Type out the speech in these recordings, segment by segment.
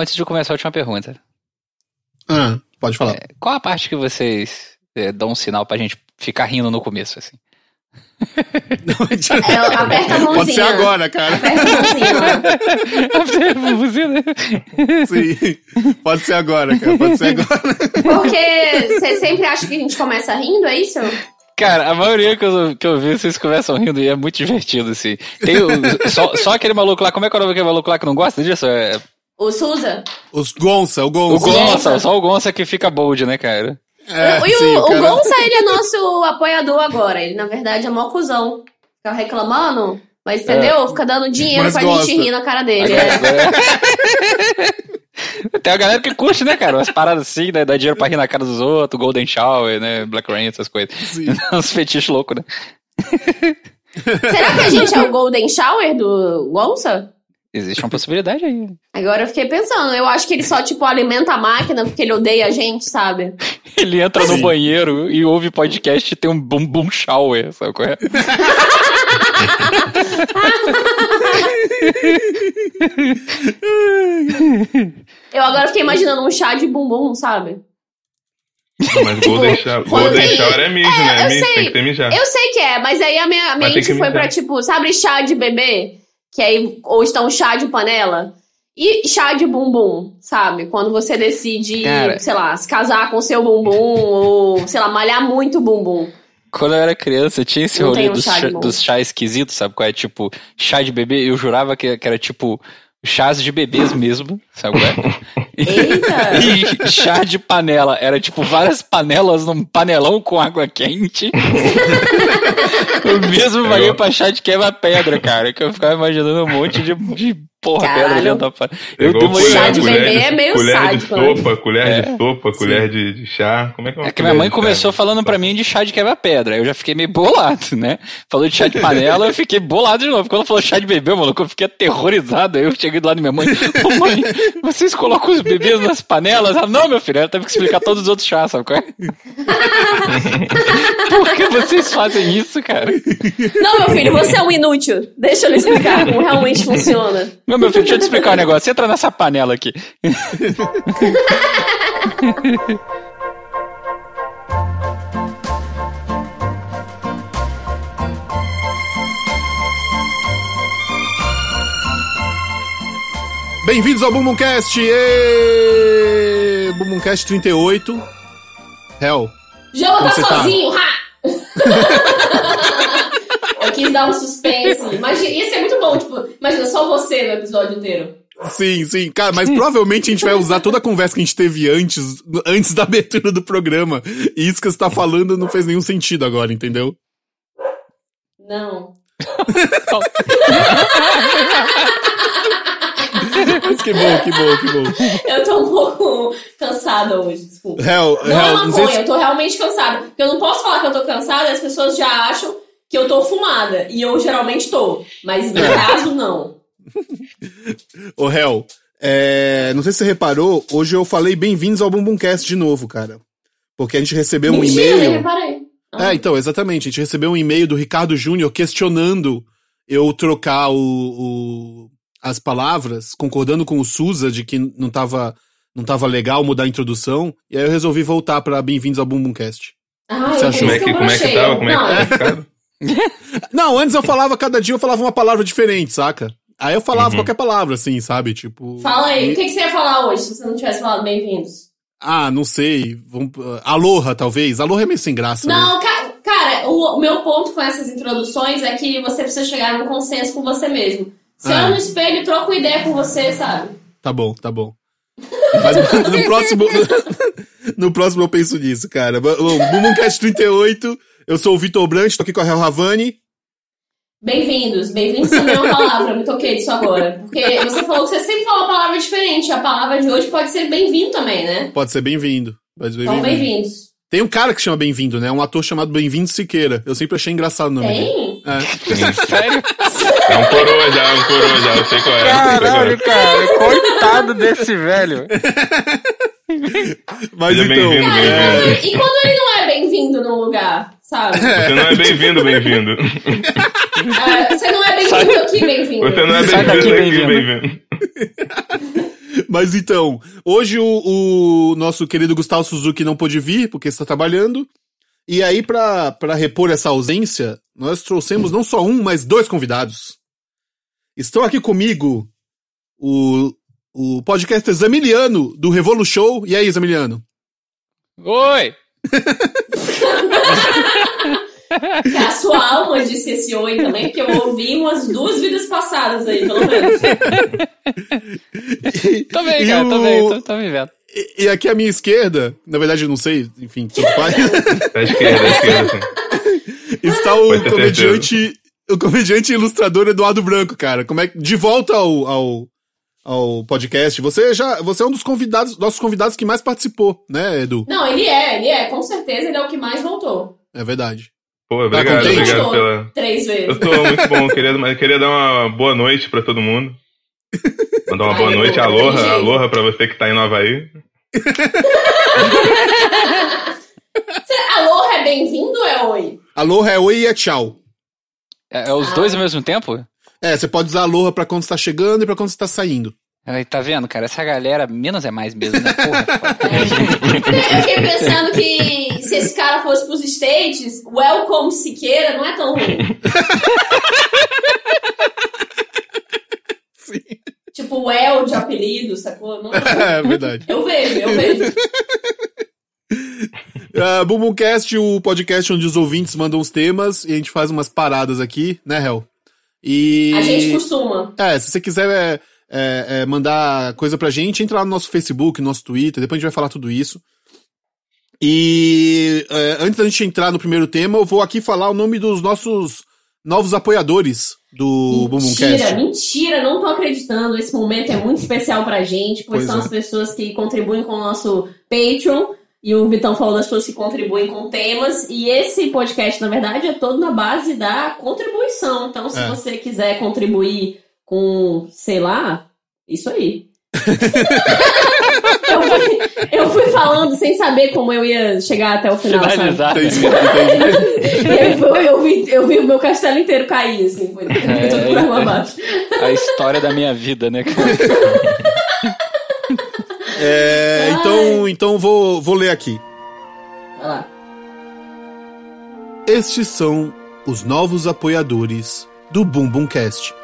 Antes de começar, a última pergunta. Pode falar. Qual a parte que vocês dão um sinal pra gente ficar rindo no começo, assim? Aperta a mãozinha. Pode ser agora, cara. Aperta a mãozinha. Sim, pode ser agora, cara. Pode ser agora. Porque você sempre acha que a gente começa rindo, é isso? Cara, a maioria que eu vi, vocês começam rindo e é muito divertido, assim. Tem só aquele maluco lá, como é que é o nome daquele maluco lá que não gosta disso? O Souza? O Gonça, só o Gonça que fica bold, né, cara? O Gonça, ele é nosso apoiador agora. Ele, na verdade, é mó cuzão. Fica reclamando, mas entendeu? Fica dando dinheiro pra gente rir na cara dele. Tem a galera que curte, né, cara? Umas paradas assim, né? Dá dinheiro pra rir na cara dos outros, Golden Shower, né? Black Rain, essas coisas. Uns fetiches loucos, né? Será que a gente é o Golden Shower do Gonça? Existe uma possibilidade aí. Agora eu fiquei pensando, eu acho que ele só, tipo, alimenta a máquina porque ele odeia a gente, sabe? Ele entra no banheiro e ouve podcast e tem um bumbum shower, sabe qual é? Eu agora fiquei imaginando um chá de bumbum, sabe? Mas Golden Shower é mijo, né? Tem que ter mijar. Eu sei que é, mas aí a minha mente foi pra, tipo, sabe chá de bebê? Que aí, ou está um chá de panela e chá de bumbum, sabe? Quando você decide, cara, sei lá, se casar com o seu bumbum ou, sei lá, malhar muito o bumbum. Quando eu era criança, eu tinha esse rolê dos chá esquisitos, sabe? Qual é, tipo, chá de bebê, eu jurava que era, tipo, chás de bebês mesmo, sabe qual é? Eita! E chá de panela, era, tipo, várias panelas num panelão com água quente. Eu mesmo paguei pra chá de quebra-pedra, cara, que eu ficava imaginando um monte de porra, pedra dentro da panela. Chá de bebê é meio sádico. Colher de sopa, de chá, como é que é? É que minha mãe começou falando pra mim de chá de quebra-pedra, eu já fiquei meio bolado, né? Falou de chá de panela, eu fiquei bolado de novo. Quando falou chá de bebê, maluco, eu fiquei aterrorizado. Aí eu cheguei do lado da minha mãe, ô mãe, vocês colocam os bebês nas panelas? Ah, não, meu filho, ela teve que explicar todos os outros chás, sabe qual é? Por que vocês fazem isso, cara? Não, meu filho, você é um inútil. Deixa eu lhe explicar como realmente funciona. Não, meu filho, deixa eu te explicar um negócio. Você entra nessa panela aqui. Bem-vindos ao Bumbumcast! Bumbumcast 38. Hel. Jogo tá sozinho, Eu quis dar um suspense. Imagina, ia ser muito bom, tipo, imagina só você no episódio inteiro. Sim, cara, mas provavelmente a gente vai usar toda a conversa que a gente teve antes da abertura do programa. E isso que você tá falando não fez nenhum sentido agora, entendeu? Não. Mas que bom. Eu tô um pouco cansada hoje, desculpa. Eu tô realmente cansada. Porque eu não posso falar que eu tô cansada, as pessoas já acham que eu tô fumada. E eu geralmente tô. Mas no caso, não. Ô, Hel, não sei se você reparou, hoje eu falei bem-vindos ao Bumbumcast de novo, cara. Porque a gente recebeu um e-mail... eu reparei. Então, exatamente. A gente recebeu um e-mail do Ricardo Júnior questionando eu trocar as palavras, concordando com o Souza de que não tava legal mudar a introdução, e aí eu resolvi voltar pra Bem-vindos ao Bumbumcast. Você achou? Como é que tava? Não, antes eu falava, cada dia eu falava uma palavra diferente, saca? Aí eu falava qualquer palavra, assim, sabe? Tipo... Fala aí, o que você ia falar hoje, se você não tivesse falado Bem-vindos? Não sei. Aloha, talvez. Aloha é meio sem graça. Não, né? Cara, o meu ponto com essas introduções é que você precisa chegar num consenso com você mesmo. Se eu no espelho e troco ideia com você, sabe? Tá bom. Mas no próximo eu penso nisso, cara. Bumbumcast 38, eu sou o Vitor Branche, tô aqui com a Hel Ravani. Bem-vindos também é uma palavra, me toquei disso agora. Porque você falou que você sempre fala uma palavra diferente, a palavra de hoje pode ser bem-vindo também, né? Pode ser bem-vindo. Então, bem-vindos. Tem um cara que chama Bem-vindo, né? Um ator chamado Bem-vindo Siqueira. Eu sempre achei engraçado o nome dele. Tem? Sério? É um coroa já, eu sei qual é. Caralho, cara, coitado desse velho. Mas ele então... E quando ele não é bem-vindo num lugar, sabe? Você não é bem-vindo. Você não é bem-vindo aqui, bem-vindo. Você não é bem-vindo aqui, bem-vindo. Mas então, hoje o nosso querido Gustavo Suzuki não pôde vir, porque está trabalhando. E aí, para repor essa ausência, nós trouxemos não só um, mas dois convidados. Estão aqui comigo o podcast Zamiliano, do Revolu Show. E aí, Zamiliano? Oi! Que a sua alma disse esse oi também, porque eu ouvi umas duas vidas passadas aí, pelo menos. Tô bem, cara, tô me vendo. E aqui à minha esquerda, na verdade eu não sei, enfim, tudo faz. À esquerda, sim. Está o comediante e ilustrador Eduardo Branco, cara. Como é que, de volta ao podcast, você é um dos convidados, nossos convidados que mais participou, né, Edu? Não, ele é, com certeza ele é o que mais voltou. É verdade. Pô, obrigado pela... 3 vezes. Eu tô muito bom, queria dar uma boa noite pra todo mundo. Mandar uma boa noite, aloha pra você que tá em Nova Havaí. Aloha é bem-vindo ou é oi? Aloha é oi e é tchau. É os dois ao mesmo tempo? É, você pode usar aloha pra quando você tá chegando e pra quando você tá saindo. Tá vendo, cara? Essa galera menos é mais mesmo, né? Porra, eu fiquei pensando que se esse cara fosse pros States, welcome Siqueira não é tão ruim. Sim. Tipo, well de apelido, sacou? Não é verdade. Eu vejo. Bumbumcast, o podcast onde os ouvintes mandam os temas e a gente faz umas paradas aqui, né, Hel? E... a gente costuma. Se você quiser... mandar coisa pra gente, entra lá no nosso Facebook, no nosso Twitter, depois a gente vai falar tudo isso. E antes da gente entrar no primeiro tema, eu vou aqui falar o nome dos nossos novos apoiadores do Bumbumcast. Mentira, não tô acreditando, esse momento é muito especial pra gente, pois são as pessoas que contribuem com o nosso Patreon, e o Vitão falou das pessoas que contribuem com temas, e esse podcast, na verdade, é todo na base da contribuição, então se você quiser contribuir com, sei lá, isso aí. eu fui falando sem saber como eu ia chegar até o final. Eu vi o meu castelo inteiro cair, assim, foi tudo por água abaixo. A história da minha vida, né? Então vou ler aqui. Vai lá. Estes são os novos apoiadores do Bumbumcast.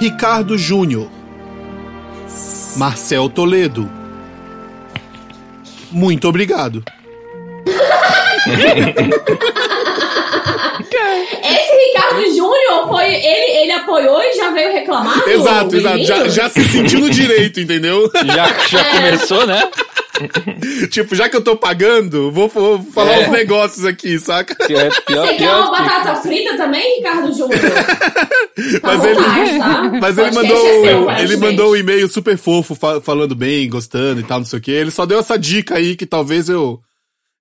Ricardo Júnior, Marcel Toledo, muito obrigado. Esse Ricardo Júnior foi, ele apoiou e já veio reclamar? Exato, já se sentiu no direito, entendeu? Já começou, né? Tipo, já que eu tô pagando, vou falar os negócios aqui, saca? Pior, você quer uma batata frita também, Ricardo Júnior? Mas ele mandou um e-mail super fofo, falando bem, gostando e tal, não sei o que. Ele só deu essa dica aí que talvez eu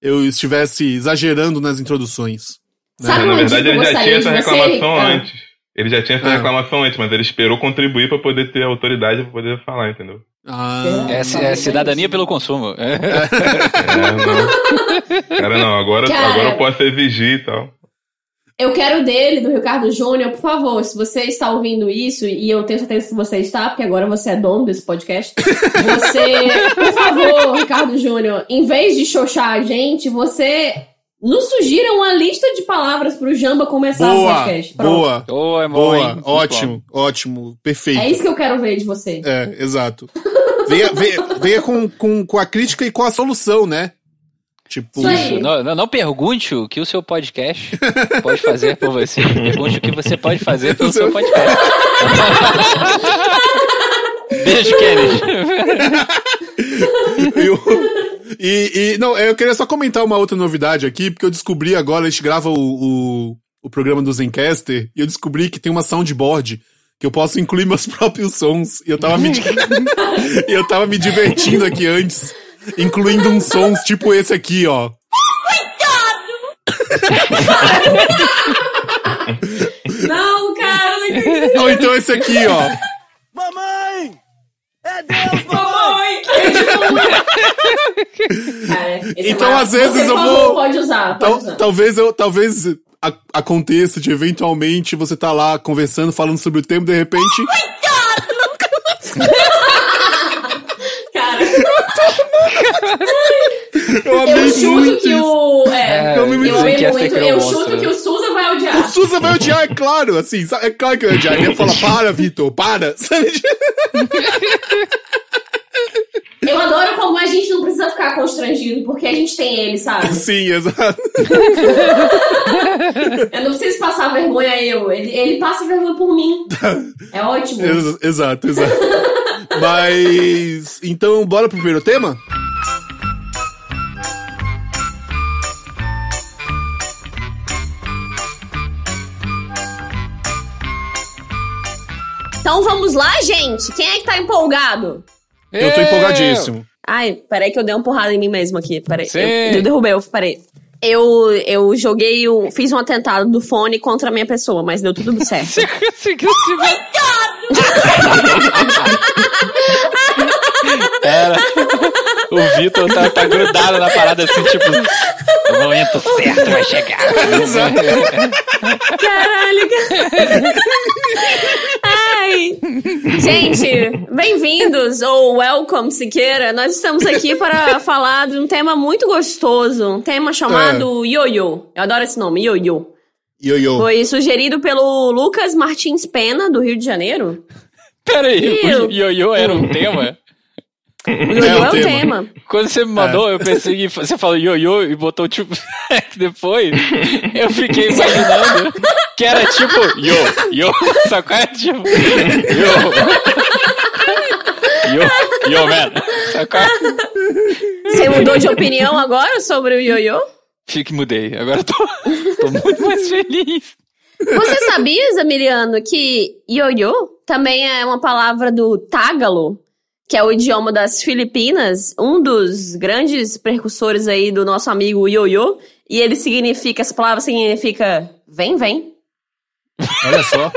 estivesse exagerando nas introduções. Sabe, na verdade, ele já tinha essa reclamação antes. Ele já tinha essa reclamação antes, mas ele esperou contribuir pra poder ter autoridade pra poder falar, entendeu? É cidadania pelo consumo. Não. Agora eu posso exigir e tal. Eu quero dele, do Ricardo Júnior, por favor, se você está ouvindo isso, e eu tenho certeza que você está, porque agora você é dono desse podcast, você, por favor, Ricardo Júnior, em vez de xoxar a gente, você nos sugira uma lista de palavras pro Jamba começar o podcast. Pronto. Boa, ótimo, perfeito. É isso que eu quero ver de você. É, exato. Venha com a crítica e com a solução, né? Tipo, não pergunte o que o seu podcast pode fazer por você. Pergunte o que você pode fazer pelo seu podcast. Beijo, Kennedy. Não, eu queria só comentar uma outra novidade aqui, porque eu descobri agora, a gente grava o programa do Zencaster, e eu descobri que tem uma soundboard que eu posso incluir meus próprios sons, e eu tava me divertindo aqui antes, incluindo uns sons tipo esse aqui, ó. Não, cara, não entendi. Ou então esse aqui, ó. Mamãe! É Deus, mamãe! Então, às vezes eu vou... Pode usar. Talvez aconteça de, eventualmente, você tá lá conversando, falando sobre o tema, de repente... Eu chuto que o Souza vai odiar. O Souza vai odiar, é claro, assim, sabe? É claro que vai odiar. Ele fala, para, Vitor, para, sabe? Eu adoro como a gente não precisa ficar constrangido, porque a gente tem ele, sabe? Sim, exato. Eu não preciso passar vergonha, ele passa vergonha por mim. É ótimo. Exato. Mas, então, bora pro primeiro tema? Então vamos lá, gente? Quem é que tá empolgado? Eu tô empolgadíssimo. Ai, peraí que eu dei uma porrada em mim mesmo aqui, peraí. Eu derrubei, peraí. Eu joguei, fiz um atentado do fone contra a minha pessoa, mas deu tudo certo. Você conseguiu se ver? Pera, o Vitor tá grudado na parada assim, tipo, o momento certo vai chegar. Caralho, cara. Ai. Gente, bem-vindos, ou welcome, se queira. Nós estamos aqui para falar de um tema muito gostoso, um tema chamado Ioiô. Eu adoro esse nome, Ioiô. Ioiô. Foi sugerido pelo Lucas Martins Pena, do Rio de Janeiro. Peraí, o Ioiô era um tema? O Ioiô é um tema. Quando você me mandou, eu pensei, você falou Ioiô e botou tipo... Depois, eu fiquei imaginando que era tipo... Yo, só que era tipo... Yo, man. Você mudou de opinião agora sobre o Ioiô? Fique, mudei. Agora eu tô muito mais feliz. Você sabia, Zamiliano, que Ioiô também é uma palavra do tagalo, que é o idioma das Filipinas, um dos grandes precursores aí do nosso amigo Ioiô, e ele significa, essa palavra significa vem. Olha só.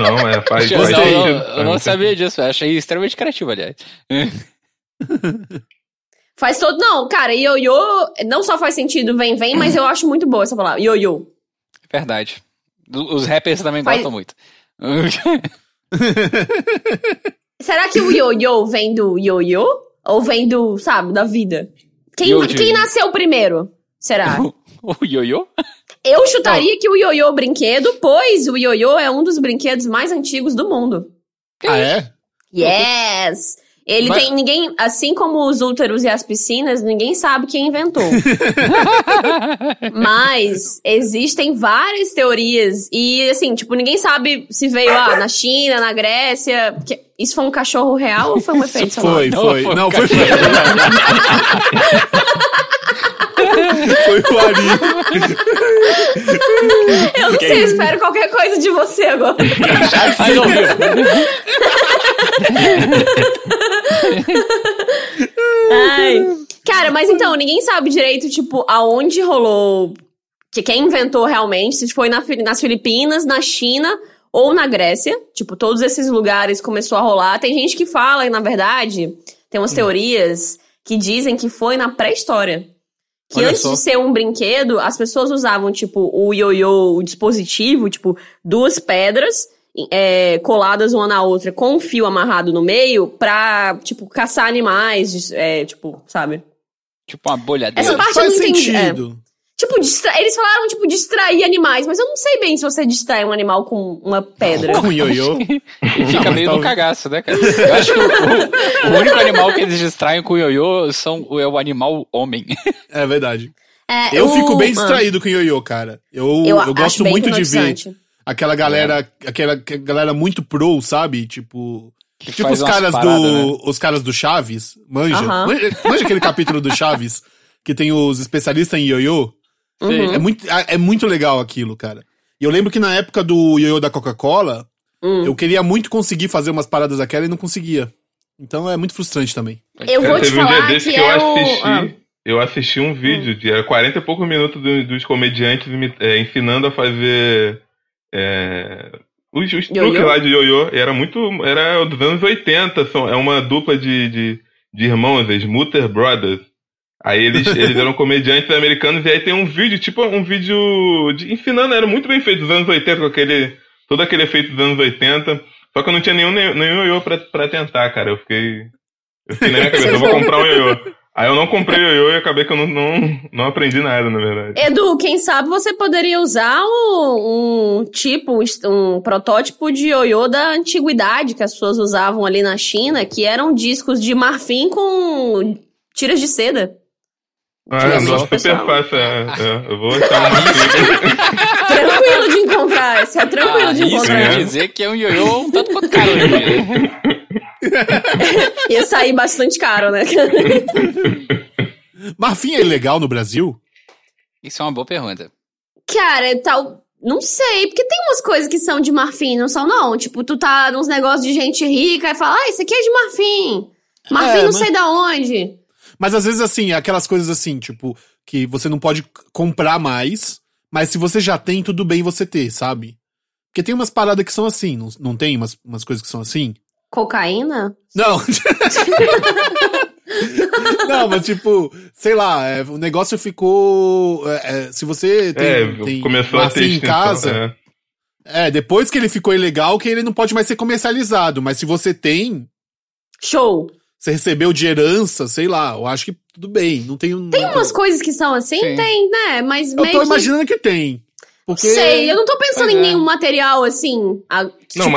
Não, é, faz gostei. Eu não sabia disso, eu achei extremamente criativo, aliás. Faz todo, não, cara, Ioiô não só faz sentido vem, mas eu acho muito boa essa palavra, Ioiô. Verdade. Os rappers também gostam muito. Será que o ioiô vem do ioiô? Ou vem do, sabe, da vida? Quem nasceu primeiro? Será? O ioiô? Eu chutaria que o ioiô é brinquedo, pois o ioiô é um dos brinquedos mais antigos do mundo. Ah, é? Yes! Ele tem ninguém... Assim como os úteros e as piscinas, ninguém sabe quem inventou. Mas existem várias teorias e, assim, tipo, ninguém sabe se veio lá na China, na Grécia... Isso foi um cachorro real ou foi um efeito sonoro? Foi. Não, foi. Foi o Ari. Eu não sei, eu espero qualquer coisa de você agora. Ai, não, ai. Cara, mas então, ninguém sabe direito, tipo, aonde rolou... Que quem inventou realmente, se foi nas Filipinas, na China... ou na Grécia, tipo, todos esses lugares começou a rolar. Tem gente que fala, e na verdade, tem umas teorias que dizem que foi na pré-história. Que olha antes só. De ser um brinquedo, as pessoas usavam, tipo, o ioiô, o dispositivo, tipo, duas pedras coladas uma na outra com um fio amarrado no meio pra, tipo, caçar animais, tipo, sabe? Tipo uma bolhadeira. Essa parte faz eu não entendi. Tipo, eles falaram, tipo, distrair animais, mas eu não sei bem se você distrai um animal com uma pedra. Com um ioiô. E fica meio no cagaço, né, cara? Eu acho que o único animal que eles distraem com ioiô é o animal homem. É verdade. Eu fico bem distraído com ioiô, cara. Eu gosto muito de ver aquela galera muito pro, sabe? Tipo... Tipo os caras do Chaves, manja. Manja aquele capítulo do Chaves que tem os especialistas em ioiô. Uhum. É muito legal aquilo, cara. E eu lembro que na época do ioiô da Coca-Cola, eu queria muito conseguir fazer umas paradas daquela e não conseguia. Então é muito frustrante também. Eu vou te falar um dia desse que eu assisti um vídeo de 40 e poucos minutos dos comediantes ensinando a fazer os truques lá de ioiô. Era dos anos 80, é uma dupla de irmãos, os Mutter Brothers. Aí eles eram comediantes americanos, e aí tem um vídeo, tipo um vídeo ensinando, era muito bem feito, dos anos 80, com todo aquele efeito dos anos 80, só que eu não tinha nenhum ioiô pra tentar, cara, eu fiquei na minha cabeça, eu vou comprar um ioiô. Aí eu não comprei o Ioiô e acabei que eu não aprendi nada, na verdade. Edu, quem sabe você poderia usar um protótipo de Ioiô da antiguidade que as pessoas usavam ali na China, que eram discos de marfim com tiras de seda. Ah, eu não super fácil. Eu vou achar um marfim. Tranquilo de encontrar, isso é tranquilo de encontrar. Isso quer dizer que é um Ioiô um tanto quanto caro, né? Ia sair bastante caro, né? Marfim é ilegal no Brasil? Isso é uma boa pergunta. Cara, tal. Não sei, porque tem umas coisas que são de marfim, não são, não. Tipo, tu tá nos negócios de gente rica e fala, isso aqui é de marfim. Marfim não sei da onde. Mas às vezes, assim, aquelas coisas assim, tipo, que você não pode comprar mais, mas se você já tem, tudo bem você ter, sabe? Porque tem umas paradas que são assim, não tem umas coisas que são assim? Cocaína? Não. Não, mas tipo, sei lá, o negócio ficou... se você tem começou a ter em casa... depois que ele ficou ilegal, que ele não pode mais ser comercializado. Mas se você tem... Show! Você recebeu de herança, sei lá, eu acho que tudo bem. Não tem umas coisas que são assim? Sim. Tem, né? Mas meio eu tô imaginando que tem. Porque... Sei, eu não tô pensando em nenhum material assim,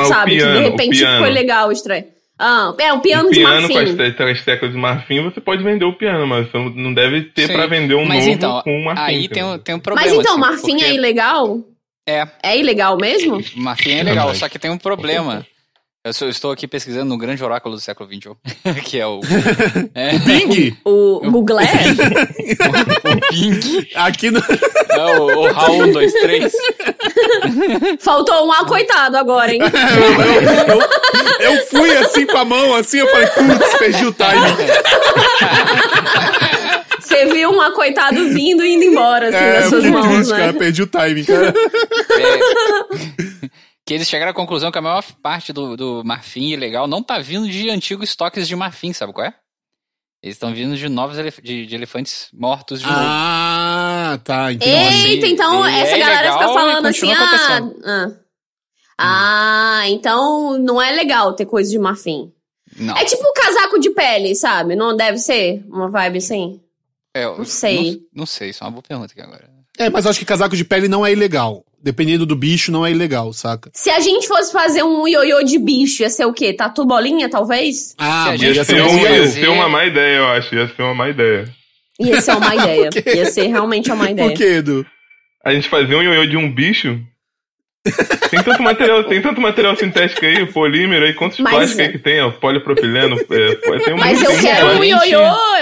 sabe, piano, que de repente ficou legal extrair. Um piano de marfim. O piano com as teclas de marfim, você pode vender o piano, mas você não deve ter pra vender novo então, com um marfim. Aí tem um problema. Mas então, assim, marfim é ilegal? É. É ilegal mesmo? Marfim é ilegal, só que tem um problema. Eu estou aqui pesquisando no grande oráculo do século XXI, que é o... O Bing? O Google? O Bing? Aqui no... o Raul 23. Faltou um coitado agora, hein? Eu fui assim com a mão, assim, eu falei, putz, perdi o timing. Você viu um coitado vindo e indo embora, assim, das suas mãos, triste, né? Cara, perdi o timing, cara. Que eles chegaram à conclusão que a maior parte do marfim ilegal não tá vindo de antigos estoques de marfim, sabe qual é? Eles estão vindo de novos de elefantes mortos de novo. Ah, tá. Então, eita, então essa galera fica falando assim, então não é legal ter coisa de marfim. Não. É tipo um casaco de pele, sabe? Não deve ser uma vibe assim? Eu não sei. Não sei, isso é uma boa pergunta aqui agora. Mas eu acho que casaco de pele não é ilegal. Dependendo do bicho, não é ilegal, saca? Se a gente fosse fazer um ioiô de bicho, ia ser o quê? Tatu bolinha, talvez? Ah, ia ser uma má ideia, eu acho. Ia ser uma má ideia. Ia ser uma má ideia. Ia ser realmente uma má ideia. Por quê, Edu? A gente fazer um ioiô de um bicho? Tem tanto material sintético aí, polímero aí, quantos plásticos aí que tem, polipropileno. Mas eu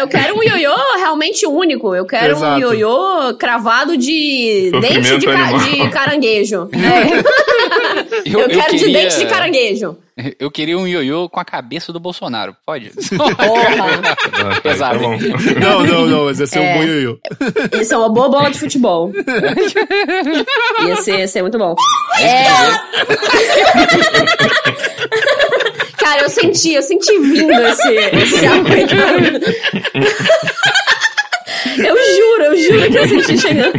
quero um ioiô, realmente único. Eu quero um ioiô cravado de dente de caranguejo. Eu quero de dente de caranguejo. Eu queria um ioiô com a cabeça do Bolsonaro, pode? Porra! Pesado. Não, mas ia ser um bom ioiô. Isso é uma boa bola de futebol. Ia ser muito bom. Cara, eu senti vindo esse Eu juro que eu senti chegando.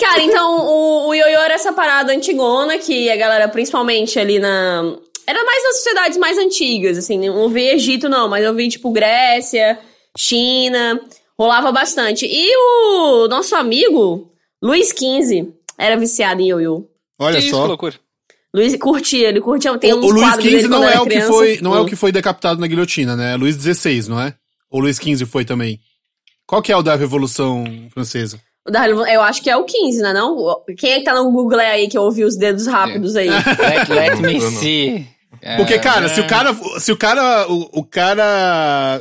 Cara, então o ioiô era essa parada antigona que a galera, principalmente ali na... Era mais nas sociedades mais antigas, assim, não vi Egito não, mas eu vi tipo Grécia, China, rolava bastante. E o nosso amigo Luiz XV era viciado em ioiô. Olha que só. Isso, loucura. Luiz curtia, tem uns quadros dele quando era criança. O Luiz XV não é o que foi decapitado na guilhotina, né? É Luiz XVI, não é? Ou Luiz XV foi também? Qual que é o da Revolução Francesa? Eu acho que é o 15, né? Não? Quem é que tá no Google aí que eu ouvi os dedos rápidos aí? Let me see. Porque, cara, se o cara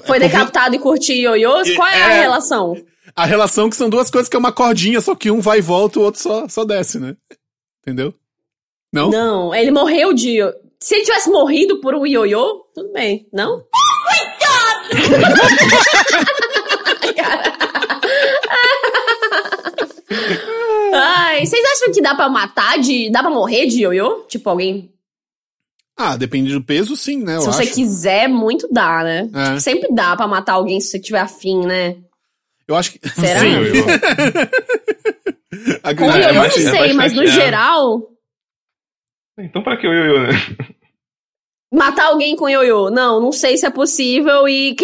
foi decapitado e curtiu ioiôs, qual é a relação? A relação que são duas coisas que é uma cordinha, só que um vai e volta, o outro só desce, né? Entendeu? Não? Não, ele morreu de... Se ele tivesse morrido por um ioiô, tudo bem, não? Oh my God! Cara... Ai, vocês acham que dá pra matar dá pra morrer de ioiô? Tipo, alguém... Ah, depende do peso, sim, né? Se você quiser, muito dá, né? É. Tipo, sempre dá pra matar alguém se você tiver afim, né? Eu acho que... Será? Sim, com ioiô eu não sei, mas no geral... Então pra que o ioiô, né? matar alguém com ioiô. Não, não sei se é possível. E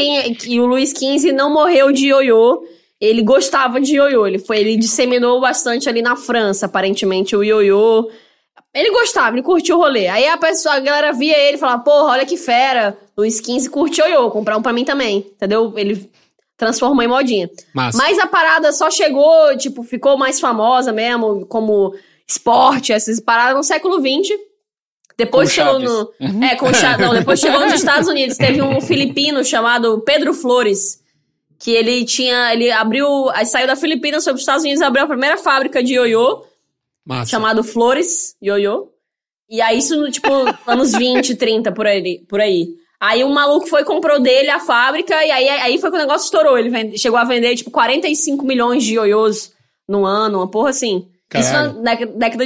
o Luiz XV não morreu de ioiô. Ele gostava de ioiô. Ele disseminou bastante ali na França, aparentemente, o ioiô. Ele gostava, ele curtia o rolê. Aí a galera via ele e falava, porra, olha que fera. Luiz XV curte ioiô, comprar um pra mim também, entendeu? Ele transformou em modinha. Mas a parada só chegou, tipo, ficou mais famosa mesmo, como esporte, essas paradas no século XX. Depois chegou no... É, com o Chaves. Não, depois chegou nos Estados Unidos. Teve um filipino chamado Pedro Flores, que ele tinha... Ele abriu... Aí saiu da Filipinas, foi para os Estados Unidos, abriu a primeira fábrica de ioiô. Massa. Chamado Flores Ioiô. E aí isso, tipo, anos 20, 30, por aí. Aí um maluco foi e comprou dele a fábrica, e aí foi que o negócio estourou. Ele chegou a vender, tipo, 45 milhões de ioiôs no ano, uma porra assim. Caralho.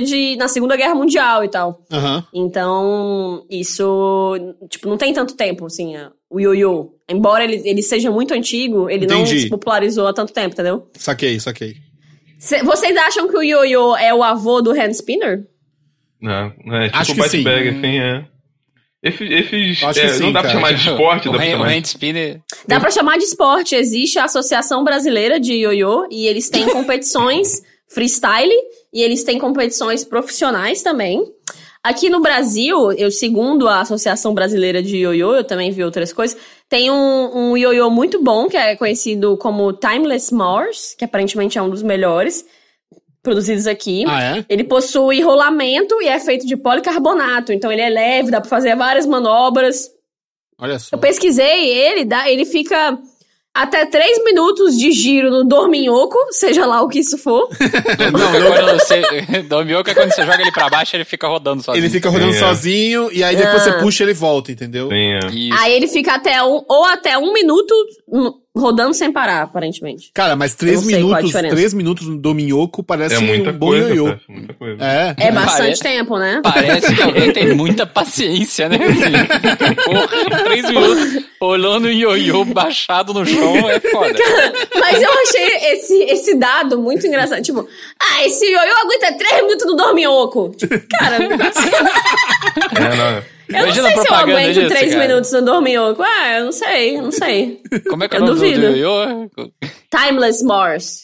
Isso na Segunda Guerra Mundial e tal. Uhum. Então, isso, tipo, não tem tanto tempo, assim, o ioiô. Embora ele seja muito antigo, ele não se popularizou há tanto tempo, entendeu? Saquei. Vocês acham que o ioiô é o avô do hand spinner? Não, é tipo acho o bite bag, assim, é. Não dá pra chamar de esporte, Dá pra chamar de esporte. Existe a Associação Brasileira de Ioiô e eles têm competições freestyle e eles têm competições profissionais também. Aqui no Brasil, segundo a Associação Brasileira de Ioiô, eu também vi outras coisas, tem um ioiô muito bom, que é conhecido como Timeless Mars, que aparentemente é um dos melhores produzidos aqui. Ah, é? Ele possui rolamento e é feito de policarbonato. Então ele é leve, dá pra fazer várias manobras. Olha só. Eu pesquisei ele fica até 3 minutos de giro no dorminhoco, seja lá o que isso for. Dorminhoco é quando você joga ele pra baixo, ele fica rodando sozinho. Ele fica rodando sozinho e aí depois você puxa ele volta, entendeu? Sim. Aí ele fica até 1 minuto... rodando sem parar, aparentemente. Cara, mas 3 minutos no dominhoco parece muita um bom ioiô. É bastante tempo, né? Parece que alguém tem muita paciência, né? Porra, 3 minutos olhando o ioiô baixado no chão é foda. Cara, mas eu achei esse dado muito engraçado. Tipo, esse ioiô aguenta 3 minutos no dominhoco. Tipo, cara... Eu não sei se eu aguento disso, 3 minutos no dorminhoco. Eu não sei. Como é que é o nome do ioiô? Timeless Mars.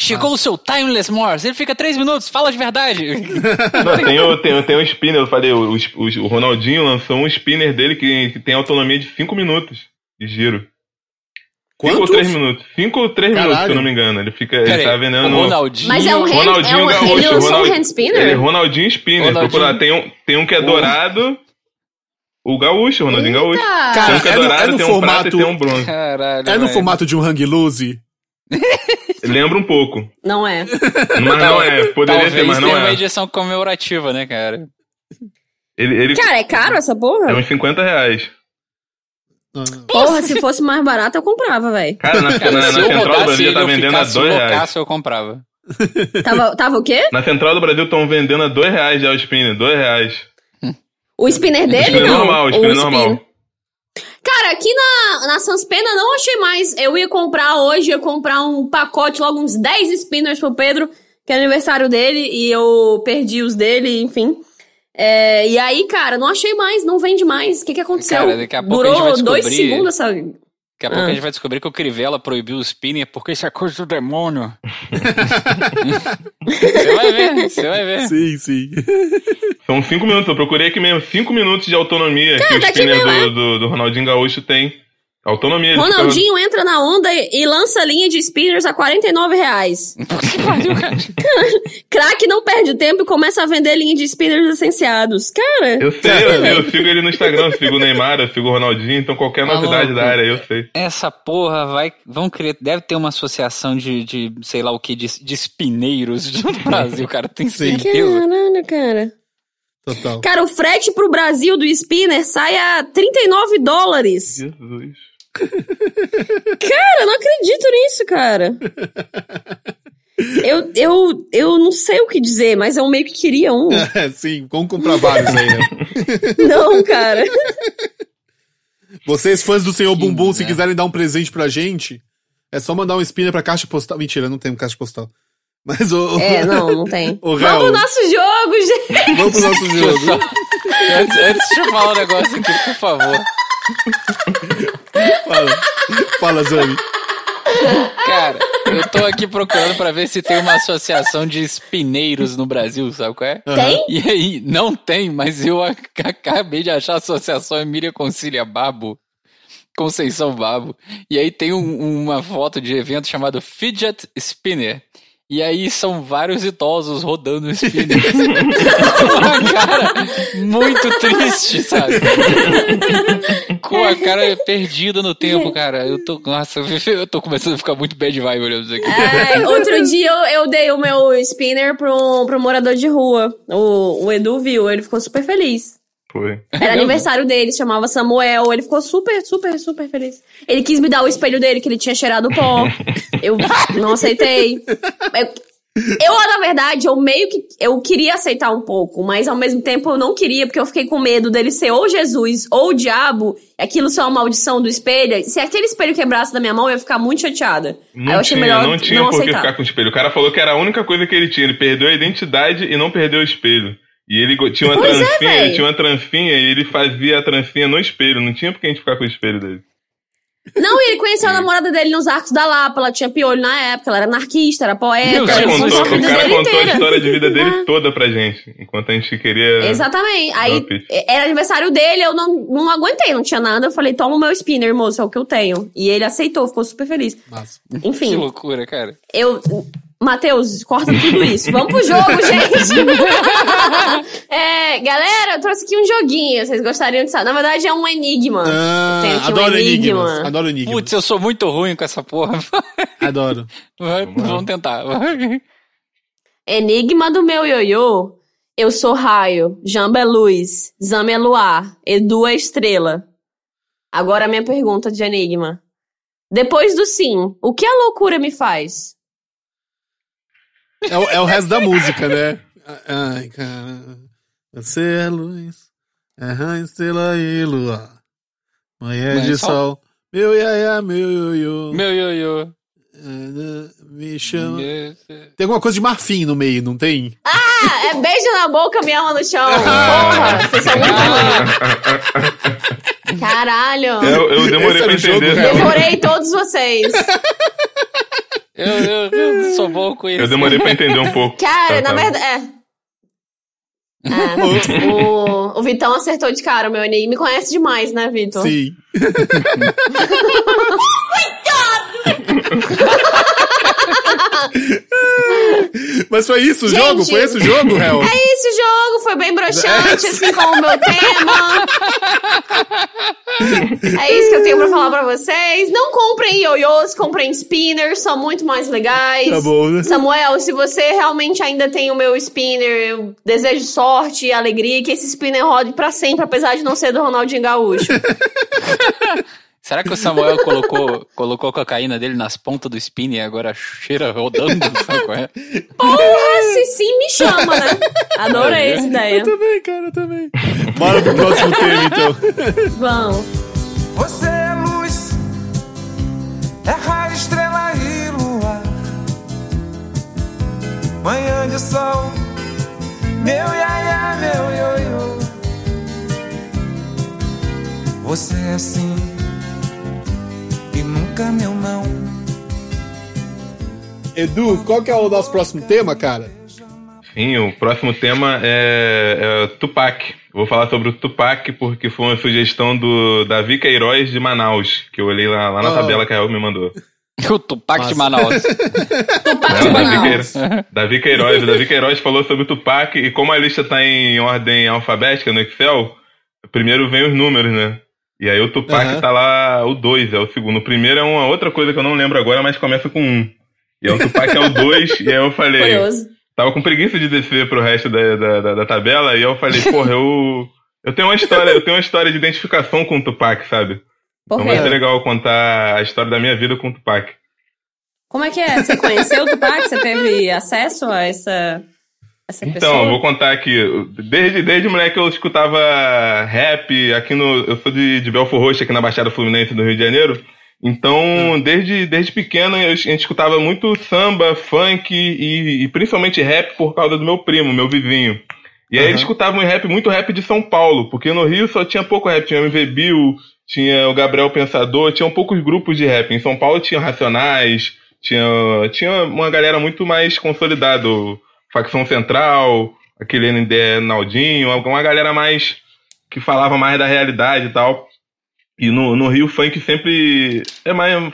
Chegou o seu Timeless Mars. Ele fica 3 minutos, fala de verdade. Tem um spinner, eu falei, o Ronaldinho lançou um spinner dele que tem autonomia de 5 minutos de giro. 5 ou 3 minutos. 5 ou 3 minutos, se eu não me engano. Ele fica... Ele tá vendendo... Ronaldinho... Mas é um Ronaldinho Gaúcho. Ele lançou um hand spinner? Ele é Ronaldinho Spinner. Ronaldinho. Tem um que é dourado... O Gaúcho, o Ronaldinho Gaúcho. Cara, tem um que é dourado, tem um formato... prata e tem um bronze. Caralho, no formato de um hang loose? Lembra um pouco. Não é. Mas não é. Poderia ser, mas não é. Talvez uma edição comemorativa, né, cara? Cara, é caro essa porra? É uns R$50. Porra, se fosse mais barato eu comprava, velho. Cara, na Central do Brasil tá vendendo a R$2. Eu comprava. Tava o quê? Na Central do Brasil estão vendendo a R$2 já o spinner, R$2. O spinner dele, o spinner normal. Cara, aqui na Sans Pena não achei mais. Eu ia comprar hoje, um pacote, logo uns 10 spinners pro Pedro, que é aniversário dele, e eu perdi os dele, enfim. E aí, cara, não achei mais, não vende mais. O que aconteceu? Cara, daqui a pouco durou 2 segundos essa... Daqui a pouco a gente vai descobrir que o Crivella proibiu o spinner porque isso é coisa do demônio. Você vai ver. Sim. São 5 minutos, eu procurei aqui mesmo. 5 minutos de autonomia, cara, que o spinner do Ronaldinho Gaúcho tem. Autonomia. Ronaldinho entra na onda e lança a linha de spinners a R$49. Craque não perde tempo e começa a vender linha de spinners licenciados. Cara... Eu sei, eu sigo ele no Instagram, eu sigo o Neymar, eu sigo o Ronaldinho, então qualquer novidade da área, eu sei. Essa porra deve ter uma associação de sei lá o que, de spineiros do Brasil, cara, tem certeza. Caralho, cara. Total. Cara, o frete pro Brasil do spinner sai a $39. Jesus. Cara, eu não acredito nisso, cara. Eu não sei o que dizer, mas eu meio que queria um. Sim, vamos comprar vários aí, né? Não, cara. Vocês, fãs do Senhor Bumbum, se quiserem dar um presente pra gente, é só mandar um spinner pra caixa postal. Mentira, não tem caixa postal. Mas não tem. Vamos pro nosso jogo, gente! Antes de eu falar um negócio aqui, por favor. Fala, Zami. Cara, eu tô aqui procurando pra ver se tem uma associação de espineiros no Brasil, sabe qual é? Tem? E aí, não tem, mas eu acabei de achar a associação Emília Concilia Babo, Conceição Babo, e aí tem uma foto de evento chamado Fidget Spinner. E aí são vários idosos rodando spinner. Uma cara muito triste, sabe? Com a cara perdida no tempo, cara. Eu tô começando a ficar muito bad vibe olhando isso aqui. É, outro dia eu dei o meu spinner pro morador de rua. O Edu viu, ele ficou super feliz. Foi. Era aniversário dele, chamava Samuel, ele ficou super, super, super feliz. Ele quis me dar o espelho dele, que ele tinha cheirado pó. Eu não aceitei. Na verdade, eu queria aceitar um pouco, mas ao mesmo tempo eu não queria, porque eu fiquei com medo dele ser ou Jesus ou o diabo, aquilo só é uma maldição do espelho. Se aquele espelho quebrasse da minha mão, eu ia ficar muito chateada. Aí eu achei melhor não aceitar. Não tinha por que ficar com o espelho. O cara falou que era a única coisa que ele tinha, ele perdeu a identidade e não perdeu o espelho. E ele tinha uma trancinha e ele fazia a trancinha no espelho. Não tinha por que a gente ficar com o espelho dele. Não, e ele conheceu a namorada dele nos Arcos da Lapa. Ela tinha piolho na época, ela era anarquista, era poeta. O cara contou a história de vida dele toda pra gente, enquanto a gente queria... Exatamente. Aí era aniversário dele, eu não aguentei, não tinha nada. Eu falei, toma o meu spinner, moço, é o que eu tenho. E ele aceitou, ficou super feliz. Nossa, enfim. Que loucura, cara. Matheus, corta tudo isso. Vamos pro jogo, gente. Galera, eu trouxe aqui um joguinho. Vocês gostariam de saber? Na verdade, é um enigma. Adoro enigmas. Adoro enigmas. Putz, eu sou muito ruim com essa porra. Adoro. Vamos tentar. Enigma do meu ioiô. Eu sou raio. Jamba é luz. Zama é luar. Edu é estrela. Agora a minha pergunta de enigma. Depois do sim, o que a loucura me faz? É o resto da música, né? Ai, cara. Você é luz, é estrela e lua. Manhã de sol. Meu iaiá, meu ioiô. Meu ioiô. Me chama. Tem alguma coisa de marfim no meio, não tem? Ah, é beijo na boca, me ama no chão. Porra, vocês são muito ruins. Caralho. Eu demorei pra entender. Devorei todos vocês. Eu sou bom com isso. Eu demorei pra entender um pouco. Cara, na verdade... O Vitão acertou de cara, meu enigma. Me conhece demais, né, Vitor? Sim. Mas foi isso o jogo? Foi esse o jogo, Hel? É esse o jogo, foi bem broxante, assim, com o meu tema. É isso que eu tenho pra falar pra vocês. Não comprem ioiôs, comprem spinners, são muito mais legais. Tá bom, né? Samuel, se você realmente ainda tem o meu spinner, eu desejo sorte e alegria que esse spinner rode pra sempre, apesar de não ser do Ronaldinho Gaúcho. Será que o Samuel colocou a cocaína dele nas pontas do spinner e agora cheira rodando? Sabe qual é? Porra, se sim me chama, né? Adorei essa ideia. Eu também, cara, eu também. Bora pro próximo tema, então. Vamos. Você é luz, é raio, estrela e lua. Manhã de sol, meu iaiá, meu ioiô. Você é sim. Nunca meu não. Edu, qual que é o nosso próximo tema, cara? Sim, o próximo tema é Tupac. Vou falar sobre o Tupac porque foi uma sugestão do Davi Queiroz de Manaus, que eu olhei lá na tabela que a Hel me mandou. O Tupac de Manaus. Davi Queiroz. O Davi Queiroz falou sobre o Tupac e como a lista tá em ordem alfabética no Excel, primeiro vem os números, né? E aí o Tupac tá lá, o 2 é o segundo. O primeiro é uma outra coisa que eu não lembro agora, mas começa com 1. E aí o Tupac é o 2, e aí eu falei... Curioso. Tava com preguiça de descer pro resto da tabela, e aí eu falei, porra, eu tenho uma história de identificação com o Tupac, sabe? Porra, então vai ser legal contar a história da minha vida com o Tupac. Como é que é? Você conheceu o Tupac? Você teve acesso a essa pessoa? Então, eu vou contar aqui. Desde moleque eu escutava rap aqui no... Eu sou de Belford Roxo, aqui na Baixada Fluminense do Rio de Janeiro. Então, desde pequeno, a gente escutava muito samba, funk e principalmente rap por causa do meu primo, meu vizinho. E aí eles escutavam rap, muito rap de São Paulo, porque no Rio só tinha pouco rap, tinha o MV Bill, tinha o Gabriel Pensador, tinham poucos grupos de rap. Em São Paulo tinha Racionais, tinha uma galera muito mais consolidada, Facção Central, aquele ND Naldinho, uma galera mais que falava mais da realidade e tal. E no Rio, funk sempre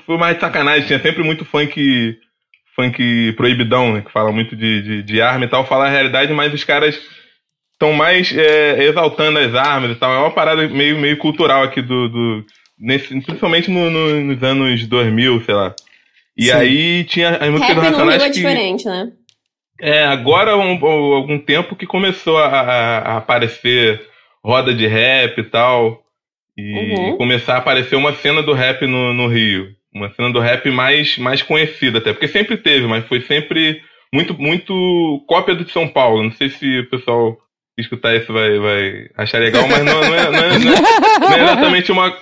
foi mais de sacanagem, tinha sempre muito funk proibidão, né, que fala muito de arma e tal, fala a realidade, mas os caras estão mais exaltando as armas e tal. É uma parada meio cultural aqui, principalmente nos anos 2000, sei lá. E sim, aí tinha as músicas do Racionais que... diferente, né? É, agora há algum tempo que começou a aparecer roda de rap e tal, e começar a aparecer uma cena do rap no Rio. Uma cena do rap mais conhecida até, porque sempre teve, mas foi sempre muito cópia do de São Paulo. Não sei se o pessoal que escutar isso vai achar legal, mas não é exatamente uma...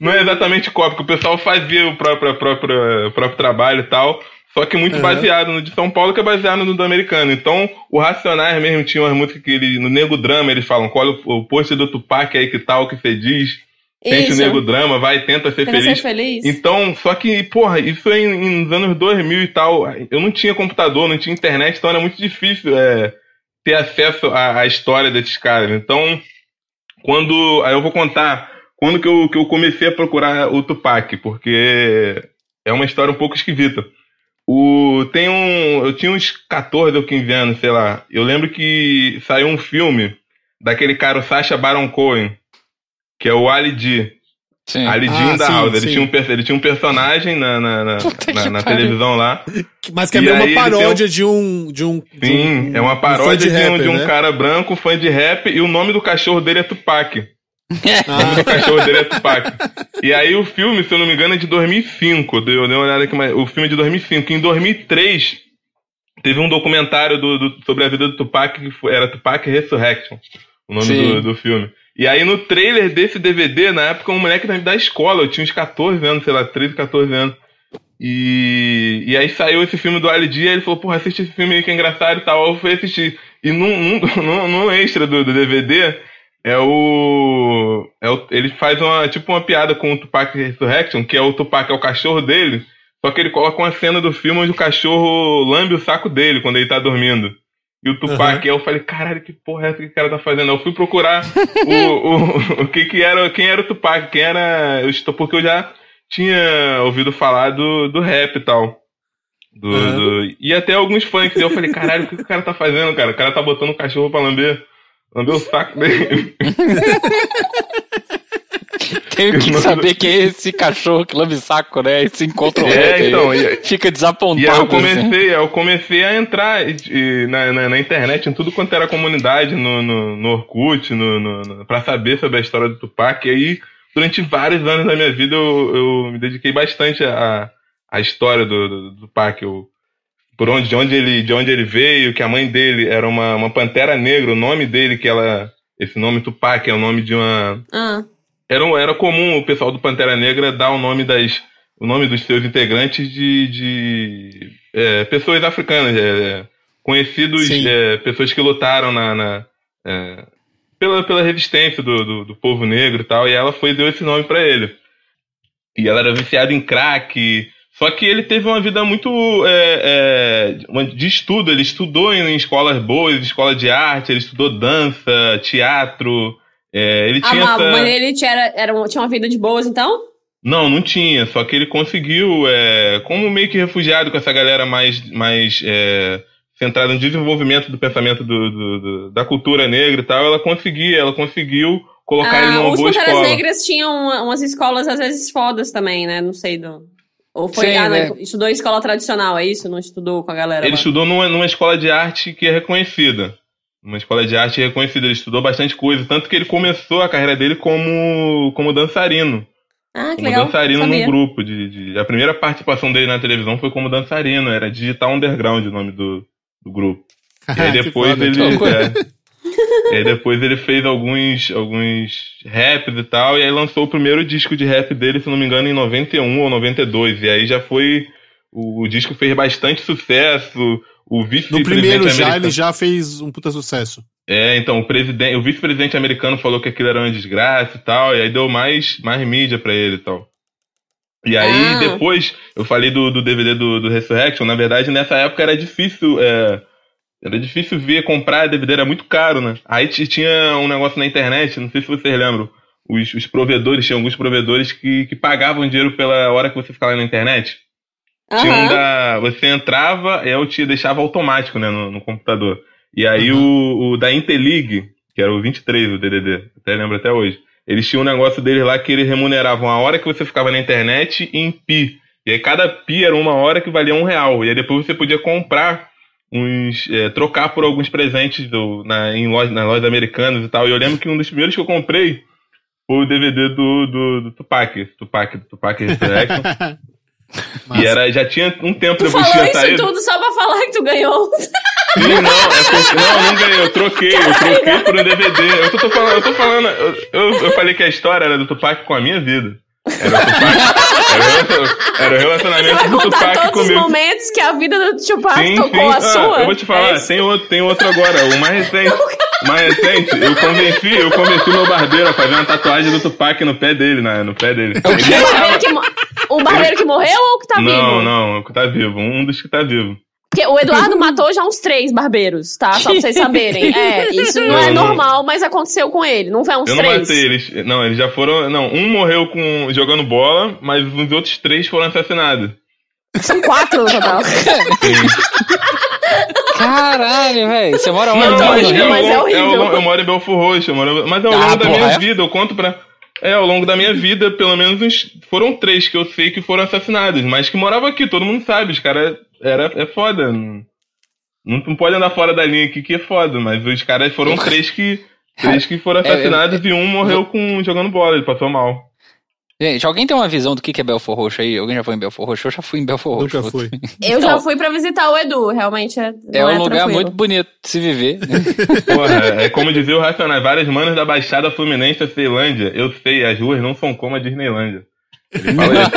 não é exatamente cópia, que o pessoal fazia o próprio trabalho e tal, só que muito baseado no de São Paulo, que é baseado no do americano. Então, o Racionais mesmo tinha umas músicas que ele, no Nego Drama, eles falam, qual o post do Tupac aí, que tal, que você diz, sente o Nego Drama, vai, tenta ser feliz. Então, só que, porra, isso nos anos 2000 e tal, eu não tinha computador, não tinha internet, então era muito difícil ter acesso à história desses caras. Então, aí eu vou contar quando que eu comecei a procurar o Tupac, porque é uma história um pouco esquisita. Eu tinha uns 14 ou 15 anos, sei lá. Eu lembro que saiu um filme daquele cara, o Sacha Baron Cohen, que é o Ali G. Sim. Ali G in the house. Ele tinha um personagem na televisão lá. Mas que é meio uma paródia de um... Sim, é uma paródia de um cara branco, fã de rap, e o nome do cachorro dele é Tupac. O nome do cachorro dele é Tupac. E aí o filme, se eu não me engano, é de 2005. Eu dei uma olhada aqui, mas o filme é de 2005. Em 2003, teve um documentário sobre a vida do Tupac, que era Tupac Resurrection, o nome do filme. E aí no trailer desse DVD, na época, um moleque da escola, eu tinha uns 14 anos, sei lá, 13, 14 anos. E aí saiu esse filme do Ali G, e ele falou, porra, assiste esse filme aí que é engraçado e tal. Eu fui assistir. E num extra do DVD... Ele faz uma piada com o Tupac Resurrection, que é o Tupac, é o cachorro dele, só que ele coloca uma cena do filme onde o cachorro lambe o saco dele quando ele tá dormindo. E o Tupac, eu falei, caralho, que porra é essa que o cara tá fazendo? Eu fui procurar quem era o Tupac, porque eu já tinha ouvido falar do rap e tal. E até alguns funks. Eu falei, caralho, o que o cara tá fazendo, cara? O cara tá botando o cachorro pra lamber. Mandei o saco dele. Tenho que saber que é esse cachorro que lambe saco, né? Esse encontro então, fica desapontado. E aí eu comecei a entrar na internet, em tudo quanto era comunidade, no Orkut, pra saber sobre a história do Tupac. E aí, durante vários anos da minha vida, eu me dediquei bastante à história do Tupac. De onde ele veio, que a mãe dele era uma Pantera Negra, o nome dele, esse nome Tupac é o nome de uma... Era comum o pessoal do Pantera Negra dar o nome dos seus integrantes de pessoas africanas, conhecidos, pessoas que lutaram pela resistência do povo negro e tal, e ela deu esse nome pra ele. E ela era viciada em crack. Só que ele teve uma vida muito de estudo. Ele estudou em escolas boas, escola de arte, ele estudou dança, teatro. Ele tinha mas ele tinha uma vida de boas, então? Não tinha. Só que ele conseguiu, como meio que refugiado com essa galera mais centrada no desenvolvimento do pensamento da cultura negra e tal, ela conseguiu colocar ele numa boa escola. Os Panteras Negras tinham umas escolas, às vezes, fodas também, né? Não sei Ou foi estudou em escola tradicional, é isso? Não estudou com a galera? Ele estudou numa escola de arte que é reconhecida. Uma escola de arte reconhecida. Ele estudou bastante coisa. Tanto que ele começou a carreira dele como dançarino. Ah, que legal. Como dançarino num grupo. A primeira participação dele na televisão foi como dançarino. Era Digital Underground o nome do grupo. E aí depois e aí depois ele fez alguns raps e tal, e aí lançou o primeiro disco de rap dele, se não me engano, em 91 ou 92, e aí já foi... O disco fez bastante sucesso, O vice-presidente americano... No primeiro já, ele já fez um puta sucesso. É, então, o vice-presidente americano falou que aquilo era uma desgraça e tal, e aí deu mais mídia pra ele e tal. E aí, depois, eu falei do DVD do Resurrection, na verdade, nessa época era difícil... Era difícil ver, comprar DVD era muito caro, né? Aí tinha um negócio na internet, não sei se vocês lembram, os provedores, tinha alguns provedores que pagavam dinheiro pela hora que você ficava na internet. Uhum. Tinha um você entrava e eu te deixava automático, né, no computador. E aí o da Interleague, que era o 23, o DDD, até lembro até hoje, eles tinham um negócio deles lá que eles remuneravam a hora que você ficava na internet em pi. E aí cada pi era uma hora que valia R$1. E aí depois você podia comprar trocar por alguns presentes nas lojas americanas e tal. E eu lembro que um dos primeiros que eu comprei foi o DVD do Tupac Resurrection. E já tinha um tempo depois que tinha saído. Tu falou isso tudo só pra falar que tu ganhou. Sim, não ganhei, eu troquei. Caramba. Eu troquei por um DVD. Eu tô falando eu falei que a história era do Tupac com a minha vida. Era o relacionamento do Tupac comigo. Todos os momentos que a vida do Tupac tocou a sua. Eu vou te falar, tem outro agora, o mais recente. O mais recente, eu convenci meu barbeiro a fazer uma tatuagem do Tupac no pé dele, no pé dele. O barbeiro que morreu ou o que tá vivo? Não, o que tá vivo, um dos que tá vivo. Porque o Eduardo matou já uns 3 barbeiros, tá? Só pra vocês saberem. Isso não é normal, mas aconteceu com ele. Não foi uns 3. Eu não matei eles. Não, eles já foram... Não, um morreu jogando bola, mas os outros 3 foram assassinados. São 4 no total. Caralho, velho. Você mora onde? Eu moro em Belfort Roxo. Mas ao longo da minha vida, eu conto pra... ao longo da minha vida, pelo menos foram 3 que eu sei que foram assassinados, mas que moravam aqui, todo mundo sabe, os caras... É foda. Não pode andar fora da linha aqui que é foda, mas os caras foram 3 que foram assassinados e um morreu jogando bola, ele passou mal. Gente, alguém tem uma visão do que é Belfort Roxo aí? Alguém já foi em Belfort Roxo? Eu já fui em Belfort Roxo. Nunca fui. Eu já fui pra visitar o Edu, realmente é um lugar tranquilo. Muito bonito de se viver. Né? Porra, é como dizia o Racionais, várias manas da Baixada Fluminense à Ceilândia. Eu sei, as ruas não são como a Disneylândia. Ele fala isso.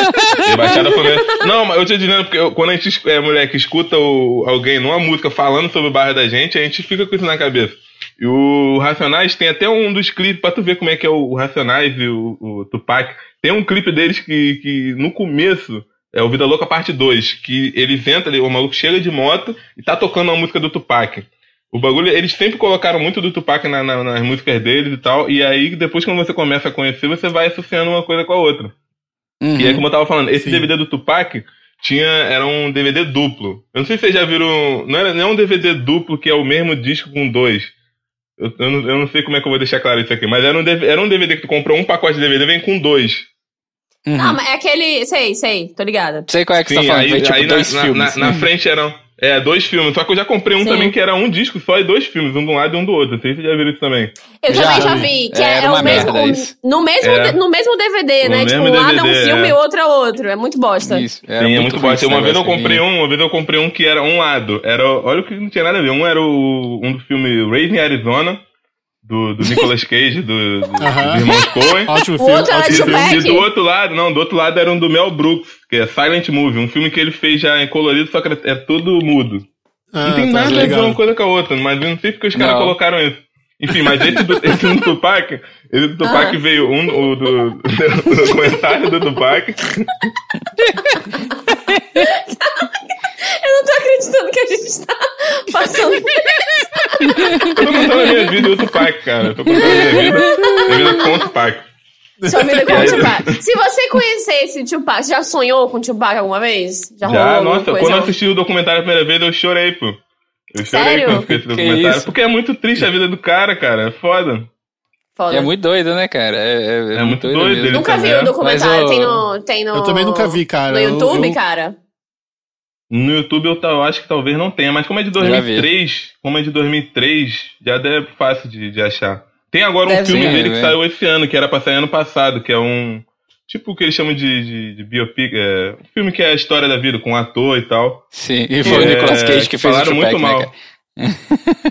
Baixada Fluminense. Não, mas eu te dizendo, porque quando a gente moleque escuta alguém numa música falando sobre o bairro da gente, a gente fica com isso na cabeça. E o Racionais tem até um dos clipes, pra tu ver como é que é o Racionais e o Tupac. Tem um clipe deles que no começo é o Vida Louca Parte 2, que eles entram, o maluco chega de moto e tá tocando uma música do Tupac. O bagulho, eles sempre colocaram muito do Tupac nas músicas deles e tal, e aí depois quando você começa a conhecer, você vai associando uma coisa com a outra. Uhum. E aí, como eu tava falando, esse DVD do Tupac era um DVD duplo. Eu não sei se vocês já viram... Não é um DVD duplo que é o mesmo disco com 2. Eu não sei como é que eu vou deixar claro isso aqui, mas era um DVD que tu comprou um pacote de DVD e vem com 2. Uhum. Não, mas é aquele... Sei, tô ligada. Sei qual é que você tá falando. Aí, tipo, aí 2 filmes. Na frente eram... 2 filmes, só que eu já comprei um também que era um disco só e 2 filmes, um de um lado e um do outro. Não sei se vocês já viram isso também. Eu também já vi, que era o mesmo. No mesmo DVD, né? Tipo, um lado é um filme e outro é outro. É muito bosta. Isso, é muito bosta. Uma vez eu comprei um que era um lado. Olha o que não tinha nada a ver. Um era um do filme Raising Arizona, do Nicolas Cage, do Irmão Coen. Ótimo filme. E do outro lado era um do Mel Brooks, que é Silent Movie, um filme que ele fez já em colorido, só que é tudo mudo. Não tem nada a ver uma coisa com a outra, mas eu não sei porque os caras colocaram isso. Enfim, mas esse do Tupac veio do comentário do Tupac. Eu não tô acreditando que a gente tá passando por isso. Eu tô contando a minha vida e o Tupac, cara. Eu tô contando a minha vida com o Tupac. Sua vida com o Tupac. Se você conhecesse o Tupac, você já sonhou com o Tupac alguma vez? Já nossa, quando eu assisti o documentário a primeira vez, eu chorei, pô. Eu chorei quando eu assisti esse documentário. Porque é muito triste a vida do cara. É foda. É muito doido, né, cara? É muito doido. Eu nunca vi o documentário. Tem no Eu também nunca vi, cara. No YouTube, cara? No YouTube eu acho que talvez não tenha, mas como é de 2003, já é fácil de achar. Tem agora um filme dele que saiu esse ano, que era pra sair ano passado, que é um... Tipo o que eles chamam de biopic, um filme que é a história da vida, com um ator e tal. Sim, e foi o Nicolas Cage que fez o Tupac, muito mal. Né,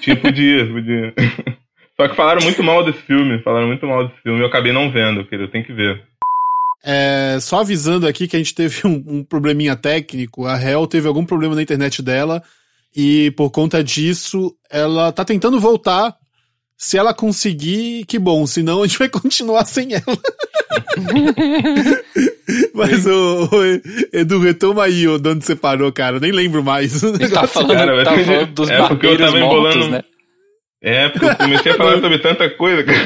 cara? Podia. Só que falaram muito mal desse filme, eu acabei não vendo, eu tenho que ver. Só avisando aqui que a gente teve um probleminha técnico. A Hel teve algum problema na internet dela E por conta disso, ela tá tentando voltar. Se ela conseguir, que bom. Senão, a gente vai continuar sem ela. Mas o Edu, retoma aí de onde você parou, cara. Nem lembro mais. Ele tá falando dos barbeiros mortos, embolando, né? É, porque eu comecei a falar sobre tanta coisa, cara.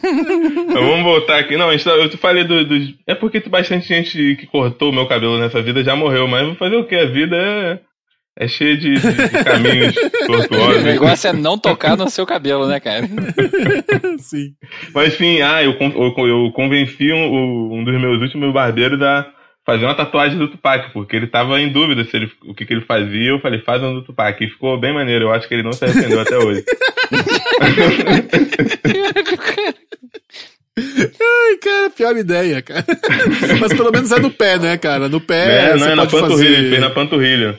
Então, vamos voltar aqui. Não, eu falei dos... É porque bastante gente que cortou o meu cabelo nessa vida já morreu. Mas vou fazer o quê? A vida é cheia de caminhos tortuosos. O negócio é não tocar no seu cabelo, né, cara? Sim. Mas, enfim, eu convenci um dos meus últimos barbeiros a fazer uma tatuagem do Tupac, porque ele tava em dúvida se o que ele fazia. Eu falei, faz uma do Tupac. E ficou bem maneiro. Eu acho que ele não se arrependeu até hoje. Ai, cara, pior ideia, cara. Mas pelo menos é no pé, né, cara? No pé não, você pode na panturrilha, fazer... Ele fez na panturrilha.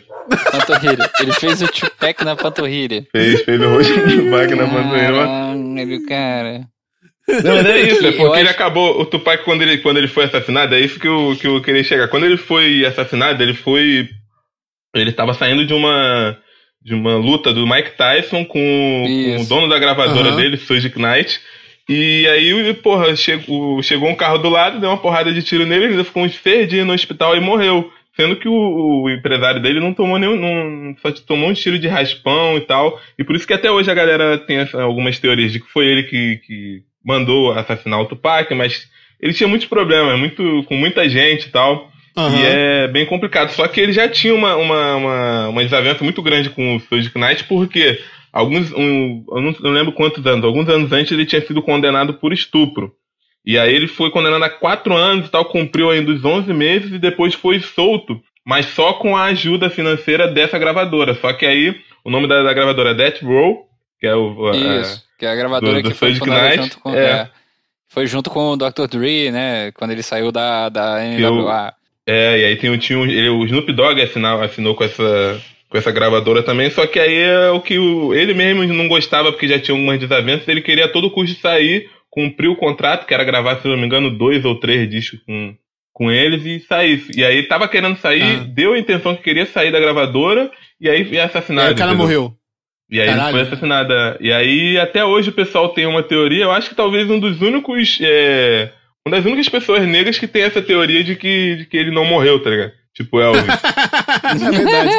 Panturrilha. Ele fez o Tupac na panturrilha. Fez o rosto do Tupac na panturrilha. Caralho, cara. Não, mas é isso, é porque ele acabou... O Tupac, quando ele foi assassinado, é isso que eu queria chegar. Quando ele foi assassinado, ele tava saindo de uma luta do Mike Tyson com o dono da gravadora dele, Suge Knight. E aí, porra, chegou um carro do lado, deu uma porrada de tiro nele, ele ficou uns 6 dias no hospital e morreu. Sendo que o empresário dele não tomou nenhum... só tomou um tiro de raspão e tal. E por isso que até hoje a galera tem algumas teorias de que foi ele que mandou assassinar o Tupac, mas ele tinha muitos problemas, com muita gente e tal. E é bem complicado. Só que ele já tinha uma desavença muito grande com o Suge Knight, porque... eu não lembro quantos anos, alguns anos antes ele tinha sido condenado por estupro. E aí ele foi condenado a 4 anos e tal, cumpriu ainda os 11 meses e depois foi solto, mas só com a ajuda financeira dessa gravadora. Só que aí, o nome da gravadora é Death Row, que é que é a gravadora do que foi fundada junto com... foi junto com o Dr. Dre, né, quando ele saiu da NWA. E aí o Snoop Dogg assinou com essa gravadora também, só que aí é o que ele mesmo não gostava, porque já tinha algumas desavenças, ele queria a todo custo sair, cumpriu o contrato, que era gravar, se não me engano, 2 ou 3 discos com eles e sair. E aí tava querendo sair, deu a intenção que queria sair da gravadora, e aí é assassinado. E aí o cara morreu. E aí foi assassinada. E aí até hoje o pessoal tem uma teoria, eu acho que talvez uma das únicas pessoas negras que tem essa teoria de que ele não morreu, tá ligado? Tipo Elvis. É verdade.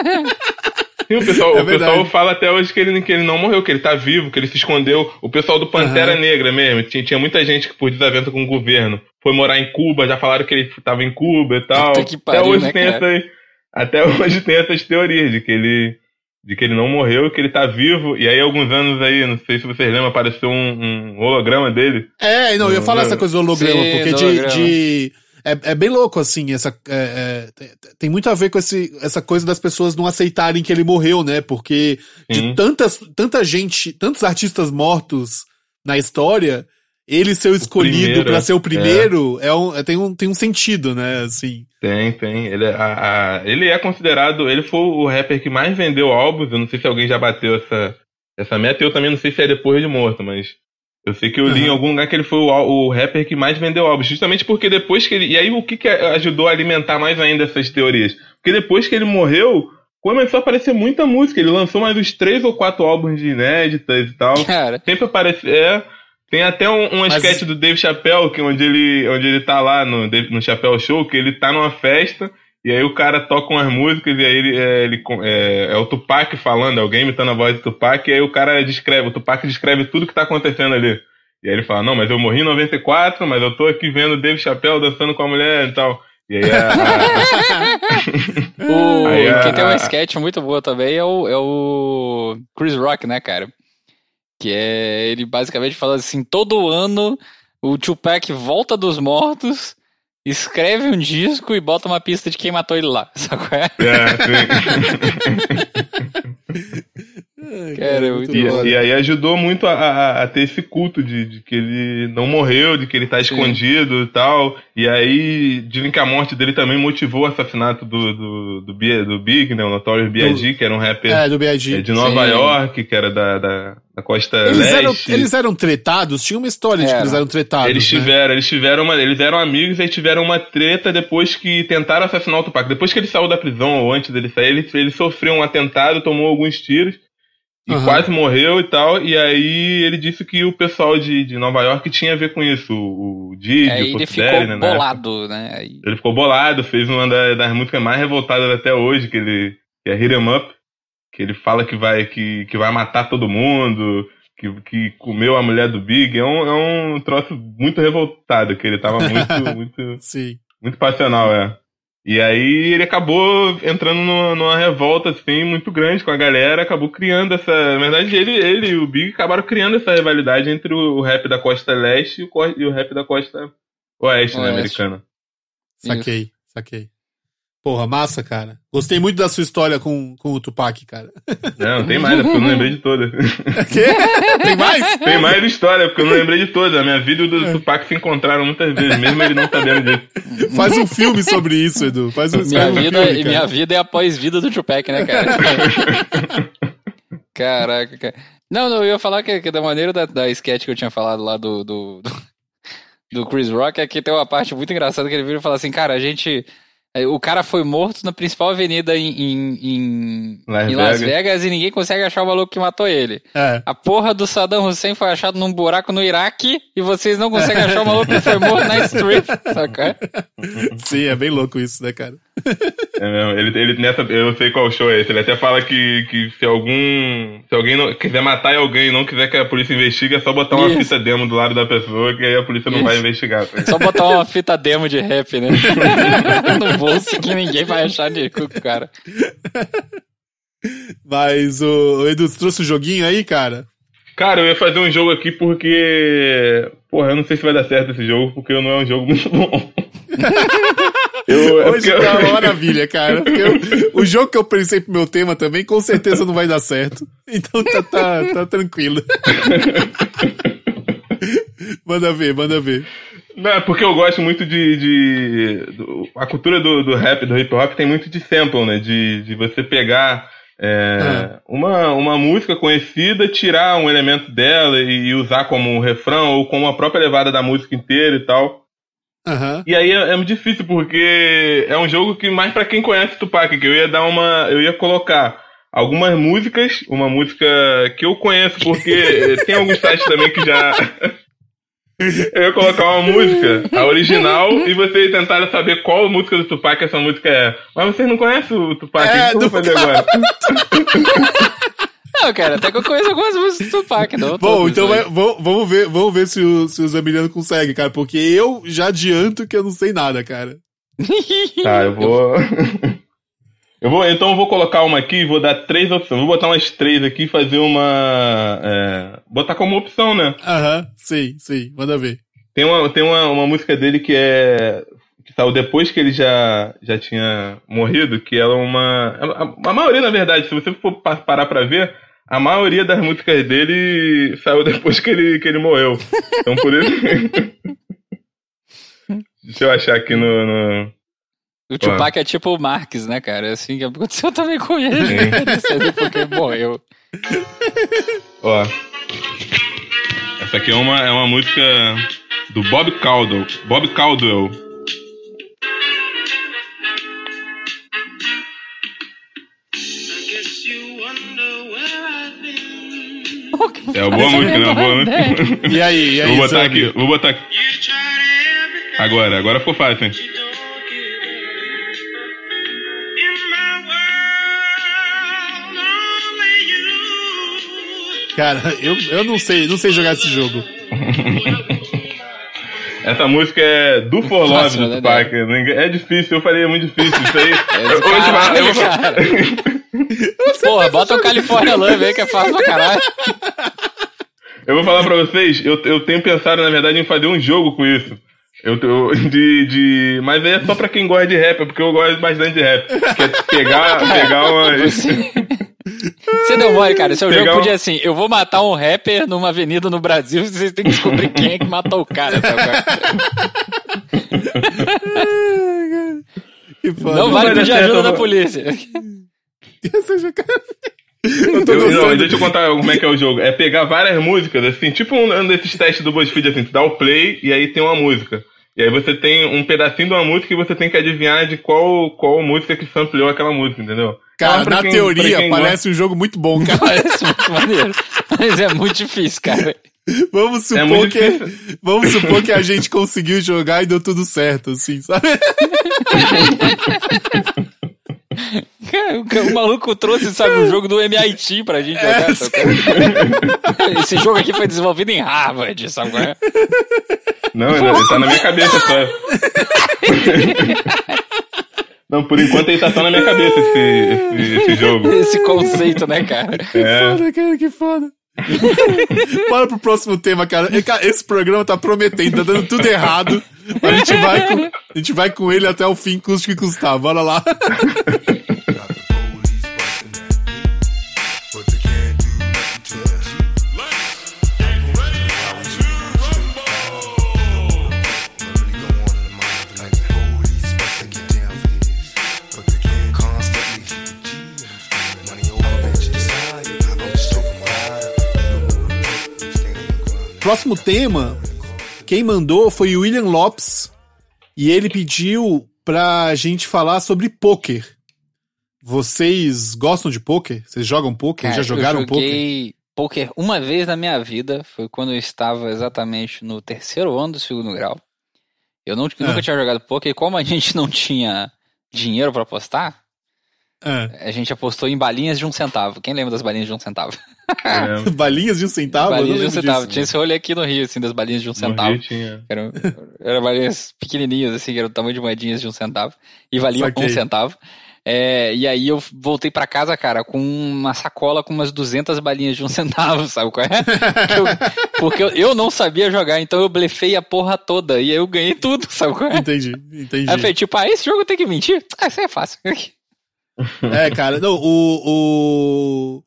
Sim, o pessoal fala até hoje que ele não morreu, que ele tá vivo, que ele se escondeu. O pessoal do Pantera Negra mesmo, tinha muita gente que por desavença com o governo foi morar em Cuba, já falaram que ele tava em Cuba e tal. Até hoje tem essas teorias de que ele não morreu, que ele tá vivo. E aí alguns anos aí, não sei se vocês lembram, apareceu um holograma dele. Eu ia falar essa coisa do holograma. Sim, porque é bem louco, assim, tem muito a ver com essa coisa das pessoas não aceitarem que ele morreu, né? Porque de tanta gente, tantos artistas mortos na história, ele ser escolhido para ser o primeiro tem um sentido, né? Assim. Tem. Ele é considerado... Ele foi o rapper que mais vendeu álbuns. Eu não sei se alguém já bateu essa meta. Eu também não sei se é depois de morto, mas... Eu sei que eu li em algum lugar que ele foi o rapper que mais vendeu álbuns, justamente porque depois que ele... E aí o que ajudou a alimentar mais ainda essas teorias? Porque depois que ele morreu, começou a aparecer muita música. Ele lançou mais uns 3 ou 4 álbuns de inéditas e tal. Cara. Sempre aparece... Tem até um sketch do Dave Chappelle, onde ele tá lá no Chappelle Show, que ele tá numa festa, e aí o cara toca umas músicas, e aí ele é o Tupac falando, alguém imitando a voz do Tupac, e aí o Tupac descreve tudo que tá acontecendo ali. E aí ele fala, não, mas eu morri em 94, mas eu tô aqui vendo o Dave Chappelle dançando com a mulher e tal. E aí quem tem um sketch muito boa também é o Chris Rock, né, cara? Que é ele basicamente falando assim, todo ano o Tupac volta dos mortos, escreve um disco e bota uma pista de quem matou ele lá, sabe qual é? Cara, é muito bom. E aí ajudou muito a ter esse culto de que ele não morreu, de que ele tá escondido e tal. E aí, dizem que a morte dele também motivou o assassinato do Big, né? O Notorious B.I.G., que era um rapper do B.I.G. De Nova York, que era da na Costa Leste. Eles eram tretados? Tinha uma história de que eles eram tretados, eles eram amigos e tiveram uma treta depois que tentaram assassinar o Tupac. Depois que ele saiu da prisão, ou antes dele sair, ele sofreu um atentado, tomou alguns tiros e quase morreu e tal. E aí ele disse que o pessoal de Nova York tinha a ver com isso. O Didi, aí o Portidelli, né? Ele ficou bolado, né? Aí... Ele ficou bolado, fez uma das músicas mais revoltadas até hoje, que é Hit 'Em Up. Que ele fala que vai matar todo mundo, que comeu a mulher do Big. É um troço muito revoltado, que ele tava muito Sim. muito passional, E aí ele acabou entrando numa revolta, assim, muito grande com a galera, acabou criando essa... Na verdade, ele e o Big acabaram criando essa rivalidade entre o rap da Costa Leste e o rap da Costa Oeste, né, americana. Saquei. Porra, massa, cara. Gostei muito da sua história com o Tupac, cara. Não, tem mais, é porque eu não lembrei de toda. Quê? Tem mais? Tem mais história, porque eu não lembrei de toda. A minha vida e o do Tupac se encontraram muitas vezes, mesmo ele não sabendo disso. Faz um filme sobre isso, Edu. Faz um filme, cara. Minha vida é a pós-vida do Tupac, né, cara? Caraca, cara. Não, eu ia falar que da maneira da sketch que eu tinha falado lá do Chris Rock, é que tem uma parte muito engraçada que ele vira e fala assim, cara, a gente... O cara foi morto na principal avenida em Las Vegas e ninguém consegue achar o maluco que matou ele. É. A porra do Saddam Hussein foi achado num buraco no Iraque e vocês não conseguem achar o maluco que foi morto na strip, saca? Sim, é bem louco isso, né, cara? É mesmo. Ele nessa, eu não sei qual show é esse. Ele até fala que se alguém não quiser matar alguém e não quiser que a polícia investigue, é só botar uma fita demo do lado da pessoa que aí a polícia não vai investigar. Tá? Só botar uma fita demo de rap, né? Bolso que ninguém vai achar de cu, cara. Mas o Edu trouxe um joguinho aí, cara? Cara, eu ia fazer um jogo aqui porque... Porra, eu não sei se vai dar certo esse jogo, porque não é um jogo muito bom. Hoje tá uma maravilha, cara. O jogo que eu pensei pro meu tema também, com certeza não vai dar certo. Então tá tranquilo. Manda ver. Não, é porque eu gosto muito a cultura do rap, do hip hop tem muito de sample, né? De você pegar uma música conhecida, tirar um elemento dela e usar como um refrão ou como a própria levada da música inteira e tal. Uhum. E aí é muito difícil, porque é um jogo que mais pra quem conhece Tupac, que eu ia colocar algumas músicas, uma música que eu conheço, porque tem alguns sites também que já... Eu ia colocar uma música, a original, e vocês tentaram saber qual música do Tupac essa música é. Mas vocês não conhecem o Tupac, o que eu vou fazer agora? Não, cara, até que eu conheço algumas músicas do Tupac. Não, bom, então vamos ver se o Zamiliano consegue, cara, porque eu já adianto que eu não sei nada, cara. Tá, então eu vou colocar uma aqui e vou dar três opções. Vou botar umas três aqui e fazer uma... botar como opção, né? Aham, sim. Manda ver. Tem uma música dele que saiu depois que ele já tinha morrido, que ela é uma... A maioria, na verdade, se você for parar pra ver, a maioria das músicas dele saiu depois que ele morreu. Então, por isso... Deixa eu achar aqui no... O Tupac é tipo o Marx, né, cara? É assim que aconteceu também com ele. Não sei porque ele morreu. Ó. Essa aqui é uma música do Bob Caldwell. Bob Caldwell. É uma boa música, não? Boa música. E aí? Vou botar aqui. Agora ficou fácil, hein? Cara, eu não sei jogar esse jogo. Essa música é do For Love do Tupac. É difícil, eu falei, é muito difícil isso aí. Porra, bota o California Love aí que é fácil pra caralho. Eu vou falar pra vocês, eu tenho pensado, na verdade, em fazer um jogo com isso. Mas aí é só pra quem gosta de rap, porque eu gosto bastante de rap. Que é pegar uma... Você deu mole, cara. Seu jogo podia assim: eu vou matar um rapper numa avenida no Brasil e vocês têm que descobrir quem é que matou o cara. Que foda. Não vale pedir ajuda da polícia. Eu tô Não, deixa eu contar como é que é o jogo. É pegar várias músicas, assim, tipo um desses testes do BuzzFeed, assim, tu dá o play e aí tem uma música. E aí você tem um pedacinho de uma música e você tem que adivinhar de qual música que sampleou aquela música, entendeu? Cara, na teoria parece um jogo muito bom, cara. Parece muito maneiro. Mas é muito difícil, cara. Vamos supor que a gente conseguiu jogar e deu tudo certo, assim, sabe? O maluco trouxe, sabe, o jogo do MIT pra gente jogar. Sabe? Esse jogo aqui foi desenvolvido em Harvard, sabe? Não, ele tá na minha cabeça só. Não, por enquanto ele tá só na minha cabeça esse jogo. Esse conceito, né, cara? Foda, cara, que foda. Bora pro próximo tema, cara. Esse programa tá prometendo, tá dando tudo errado. A gente vai com ele até o fim, custe o que custar. Bora lá. Próximo tema, quem mandou foi William Lopes e ele pediu pra gente falar sobre pôquer. Vocês gostam de pôquer? Vocês jogam pôquer? Já jogaram pôquer? Eu joguei pôquer uma vez na minha vida, foi quando eu estava exatamente no terceiro ano do segundo grau. Eu nunca tinha jogado pôquer e como a gente não tinha dinheiro pra apostar, a gente apostou em balinhas de 1 centavo. Quem lembra das balinhas de 1 centavo? É. Balinhas de 1 centavo? Balinhas de 1 centavo. Tinha esse rolê aqui no Rio, assim, das balinhas de 1 centavo. Eram balinhas pequenininhas, assim, que eram o tamanho de moedinhas de 1 centavo. E valiam 1 centavo. É, e aí eu voltei pra casa, cara, com uma sacola com umas 200 balinhas de 1 centavo, sabe qual é? Porque eu não sabia jogar, então eu blefei a porra toda. E aí eu ganhei tudo, sabe qual é? Entendi. Aí eu falei, tipo, esse jogo tem que mentir? Isso aí é fácil. É, cara, não, o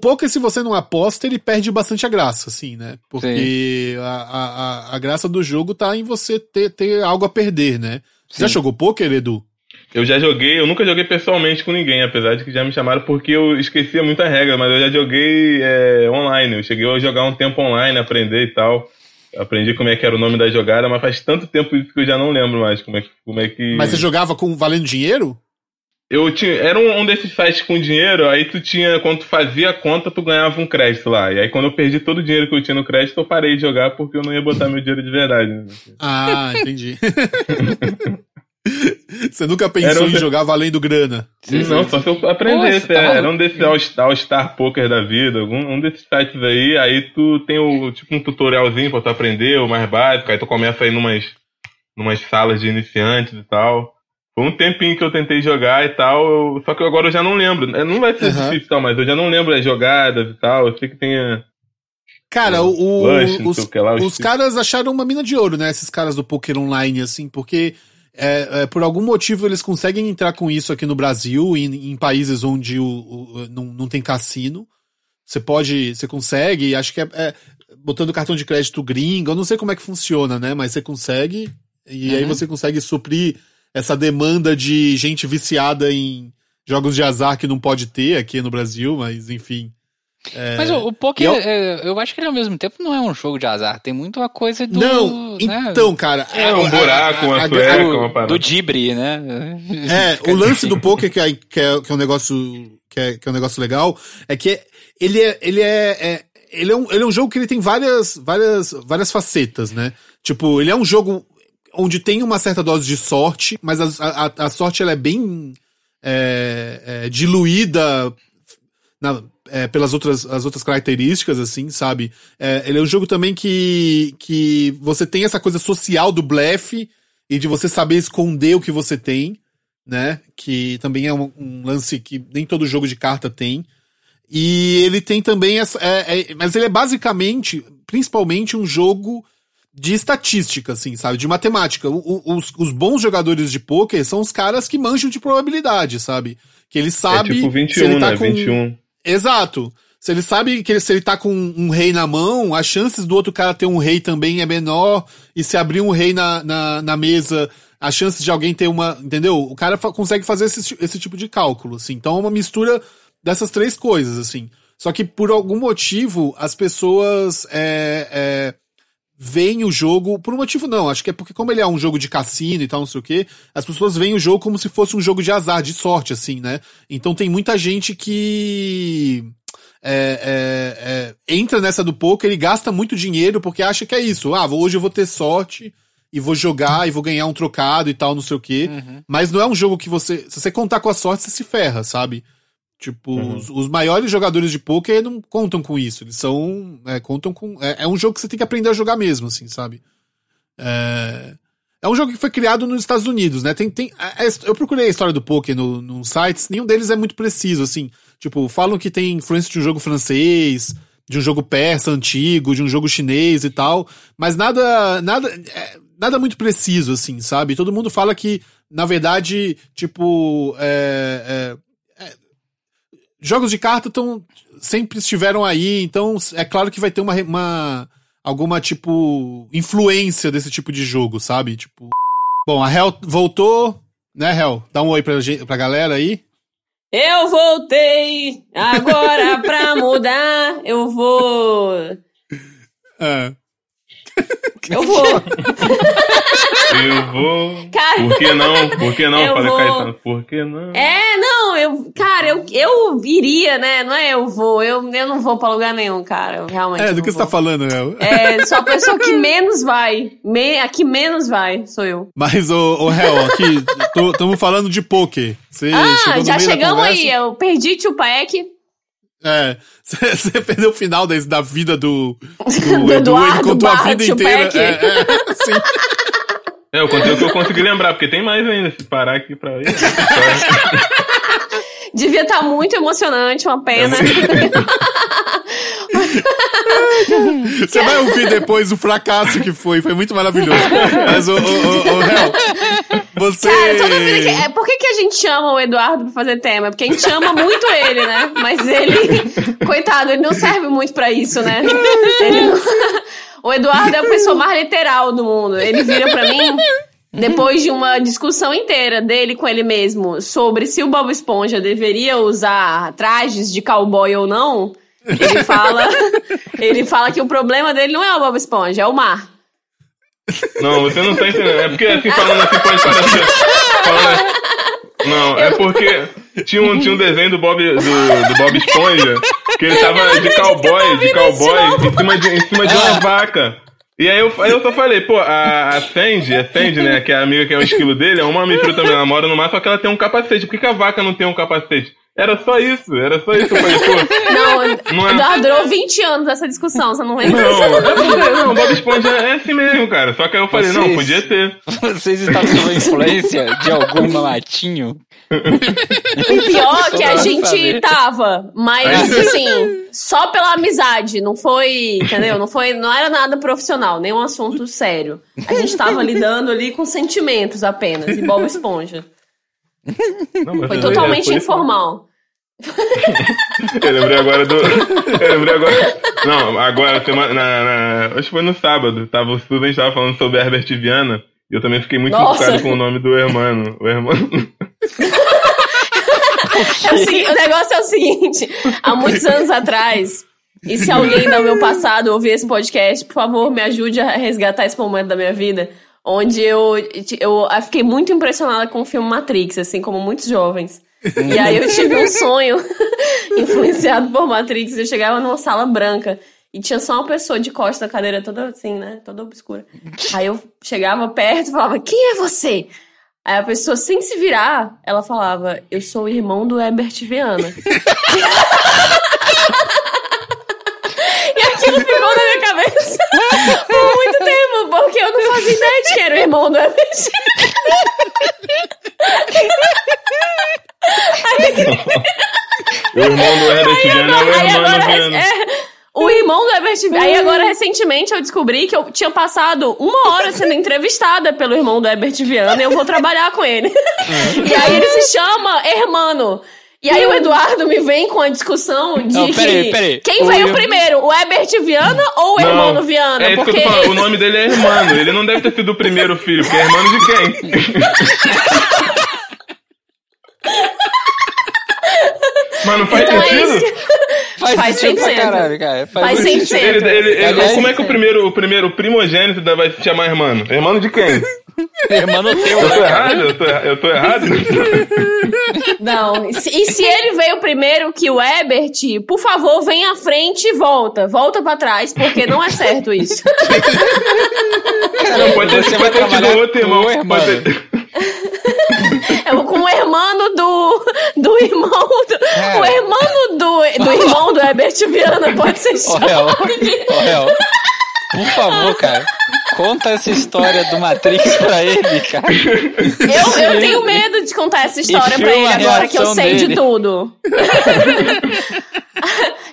poker, se você não aposta, ele perde bastante a graça, assim, né? Porque a graça do jogo tá em você ter algo a perder, né? Você já jogou poker, Edu? Eu já joguei, eu nunca joguei pessoalmente com ninguém, apesar de que já me chamaram porque eu esquecia muita regra, mas eu já joguei online, eu cheguei a jogar um tempo online, aprender e tal. Aprendi como é que era o nome da jogada, mas faz tanto tempo isso que eu já não lembro mais como é que... Mas você jogava valendo dinheiro? Era um desses sites com dinheiro, aí tu tinha, quando tu fazia a conta, tu ganhava um crédito lá. E aí quando eu perdi todo o dinheiro que eu tinha no crédito, eu parei de jogar porque eu não ia botar meu dinheiro de verdade. Né? Ah, entendi. Você nunca pensou em jogar valendo grana? Não, só se eu aprendesse. Era um desses All-Star Poker da vida, um desses sites aí tu tem tipo um tutorialzinho pra tu aprender, o mais básico, aí tu começa aí numas salas de iniciantes e tal. Foi um tempinho que eu tentei jogar e tal, só que agora eu já não lembro. Não vai ser difícil, tal, mas eu já não lembro as jogadas e tal. Eu sei que tem... Cara, os caras acharam uma mina de ouro, né? Esses caras do poker online, assim, porque por algum motivo eles conseguem entrar com isso aqui no Brasil, em países onde não tem cassino. Você consegue, acho que botando cartão de crédito gringo, eu não sei como é que funciona, né? Mas você consegue, e aí você consegue suprir essa demanda de gente viciada em jogos de azar que não pode ter aqui no Brasil, mas enfim. Mas o poker, eu acho que ele ao mesmo tempo não é um jogo de azar, tem muito uma coisa do... Não, né? Então, cara... É um buraco, uma sueca, uma parada. Do dibre, né? O lance do poker que é um negócio que é um negócio legal, é que ele é um jogo que ele tem várias facetas, né? Tipo, ele é um jogo onde tem uma certa dose de sorte, mas a sorte ela é bem diluída pelas as outras características, assim, sabe? Ele é um jogo também que você tem essa coisa social do blefe e de você saber esconder o que você tem, né? Que também é um lance que nem todo jogo de carta tem. E ele tem também mas ele é basicamente, principalmente, um jogo de estatística, assim, sabe? De matemática. Os bons jogadores de pôquer são os caras que manjam de probabilidade, sabe? Que ele sabe... É tipo 21, se ele tá, né? Com... 21. Exato. Se ele sabe que se ele tá com um rei na mão, as chances do outro cara ter um rei também é menor, e se abrir um rei na mesa, as chances de alguém ter uma... Entendeu? O cara consegue fazer esse tipo de cálculo, assim. Então é uma mistura dessas três coisas, assim. Só que por algum motivo as pessoas veem o jogo... Por um motivo não, acho que é porque como ele é um jogo de cassino e tal, não sei o quê, as pessoas veem o jogo como se fosse um jogo de azar, de sorte, assim, né? Então tem muita gente que... entra nessa do poker e gasta muito dinheiro porque acha que é isso. Ah, hoje eu vou ter sorte e vou jogar e vou ganhar um trocado e tal, não sei o quê. Uhum. Mas não é um jogo que você... Se você contar com a sorte, você se ferra, sabe? Tipo, uhum. os maiores jogadores de poker não contam com isso. Eles são... contam com... É um jogo que você tem que aprender a jogar mesmo, assim, sabe? É um jogo que foi criado nos Estados Unidos, né? Eu procurei a história do poker nos sites, nenhum deles é muito preciso, assim. Tipo, falam que tem influência de um jogo francês, de um jogo persa antigo, de um jogo chinês e tal, mas nada muito preciso, assim, sabe? Todo mundo fala que, na verdade, tipo, jogos de carta sempre estiveram aí, então é claro que vai ter alguma, tipo, influência desse tipo de jogo, sabe? Tipo... Bom, a Hel voltou, né, Hel? Dá um oi pra galera aí. Eu voltei, agora pra mudar, eu vou... Eu vou... Cara, Por que não? Falei, Caetano, por que não? Eu iria, né? Não é eu vou. Eu não vou pra lugar nenhum, cara. Eu realmente do que você tá falando, né? Só a pessoa que menos vai. A que menos vai sou eu. Mas, ô Hel, aqui, estamos falando de poker. Já chegamos aí. Eu perdi Tupac. Você perdeu o final da vida do Eduardo, ele contou a vida inteira. Sim. Eu contei o que eu consegui lembrar, porque tem mais ainda, se parar aqui pra ver. Devia estar muito emocionante, uma pena. Você vai ouvir depois o fracasso que foi muito maravilhoso. Mas, Hel, você... Cara, toda vida por que a gente chama o Eduardo pra fazer tema? Porque a gente ama muito ele, né? Mas ele, coitado, ele não serve muito pra isso, né? O Eduardo é a pessoa mais literal do mundo. Ele vira pra mim... Depois de uma discussão inteira dele com ele mesmo sobre se o Bob Esponja deveria usar trajes de cowboy ou não, ele fala que o problema dele não é o Bob Esponja, é o mar. Não, você não tá entendendo. É porque assim, falando assim, pode parecer... Não, é porque tinha um desenho do Bob Esponja que ele tava de cowboy em cima de uma vaca. E aí eu só falei, pô, a Sandy, né, que é a amiga que é o esquilo dele, é uma mamífera também, ela mora no mar, só que ela tem um capacete. Por que a vaca não tem um capacete? Era só isso. Eu falei, pô... Não, durou 20 anos essa discussão, você não lembra? Não, Bob Esponja é assim mesmo, cara. Só que aí eu falei, não, podia ter. Vocês estavam sob a influência de algum malatinho? O pior que a gente tava, mas assim, só pela amizade, não foi, entendeu? Não era nada profissional, nem um assunto sério. A gente tava lidando ali com sentimentos apenas, e Bob Esponja. Não, foi totalmente informal. Eu lembrei agora. Não, agora, acho que foi no sábado, o Susan estava falando sobre Herbert Vianna. E eu também fiquei muito chocado com o nome do Hermano. O Hermano. O negócio é o seguinte: há muitos anos atrás, e se alguém do meu passado ouvir esse podcast, por favor, me ajude a resgatar esse momento da minha vida, onde eu fiquei muito impressionada com o filme Matrix, assim como muitos jovens. E aí eu tive um sonho influenciado por Matrix. Eu chegava numa sala branca e tinha só uma pessoa de costas na cadeira, toda assim, né, toda obscura. Aí eu chegava perto e falava, quem é você? Aí a pessoa, sem se virar, ela falava, eu sou o irmão do Herbert Vianna. E aquilo ficou na minha cabeça por muito tempo, porque eu não fazia ideia de que era o irmão do Herbert Vianna. O irmão do Herbert Vianna é o Hermano Vianna. O irmão do Herbert Vianna. Aí agora, recentemente, eu descobri que eu tinha passado uma hora sendo entrevistada pelo irmão do Herbert Vianna e eu vou trabalhar com ele. E aí ele se chama Hermano. E aí o Eduardo me vem com a discussão de peraí. Quem veio primeiro, o Herbert Vianna ou o Hermano Vianna? É isso que eu tô falando. O nome dele é Hermano. Ele não deve ter sido o primeiro filho, porque é Hermano de quem? Mas não faz então sentido? Faz sentido pra caralho, cara. Faz sentido. Ele, como é que o primeiro primogênito vai se chamar irmão? Irmão de quem? Irmão teu. Eu tô errado? Não. E se ele veio primeiro que o Herbert, por favor, vem à frente e volta. Volta pra trás, porque não é certo isso. Não, pode ter sido outro irmão. Com o hermano do irmão do, o hermano do irmão do Herbert Vianna pode ser chamado. Hel, por favor, cara, conta essa história do Matrix pra ele, cara. Eu tenho medo de contar essa história pra ele agora que eu sei dele. De tudo.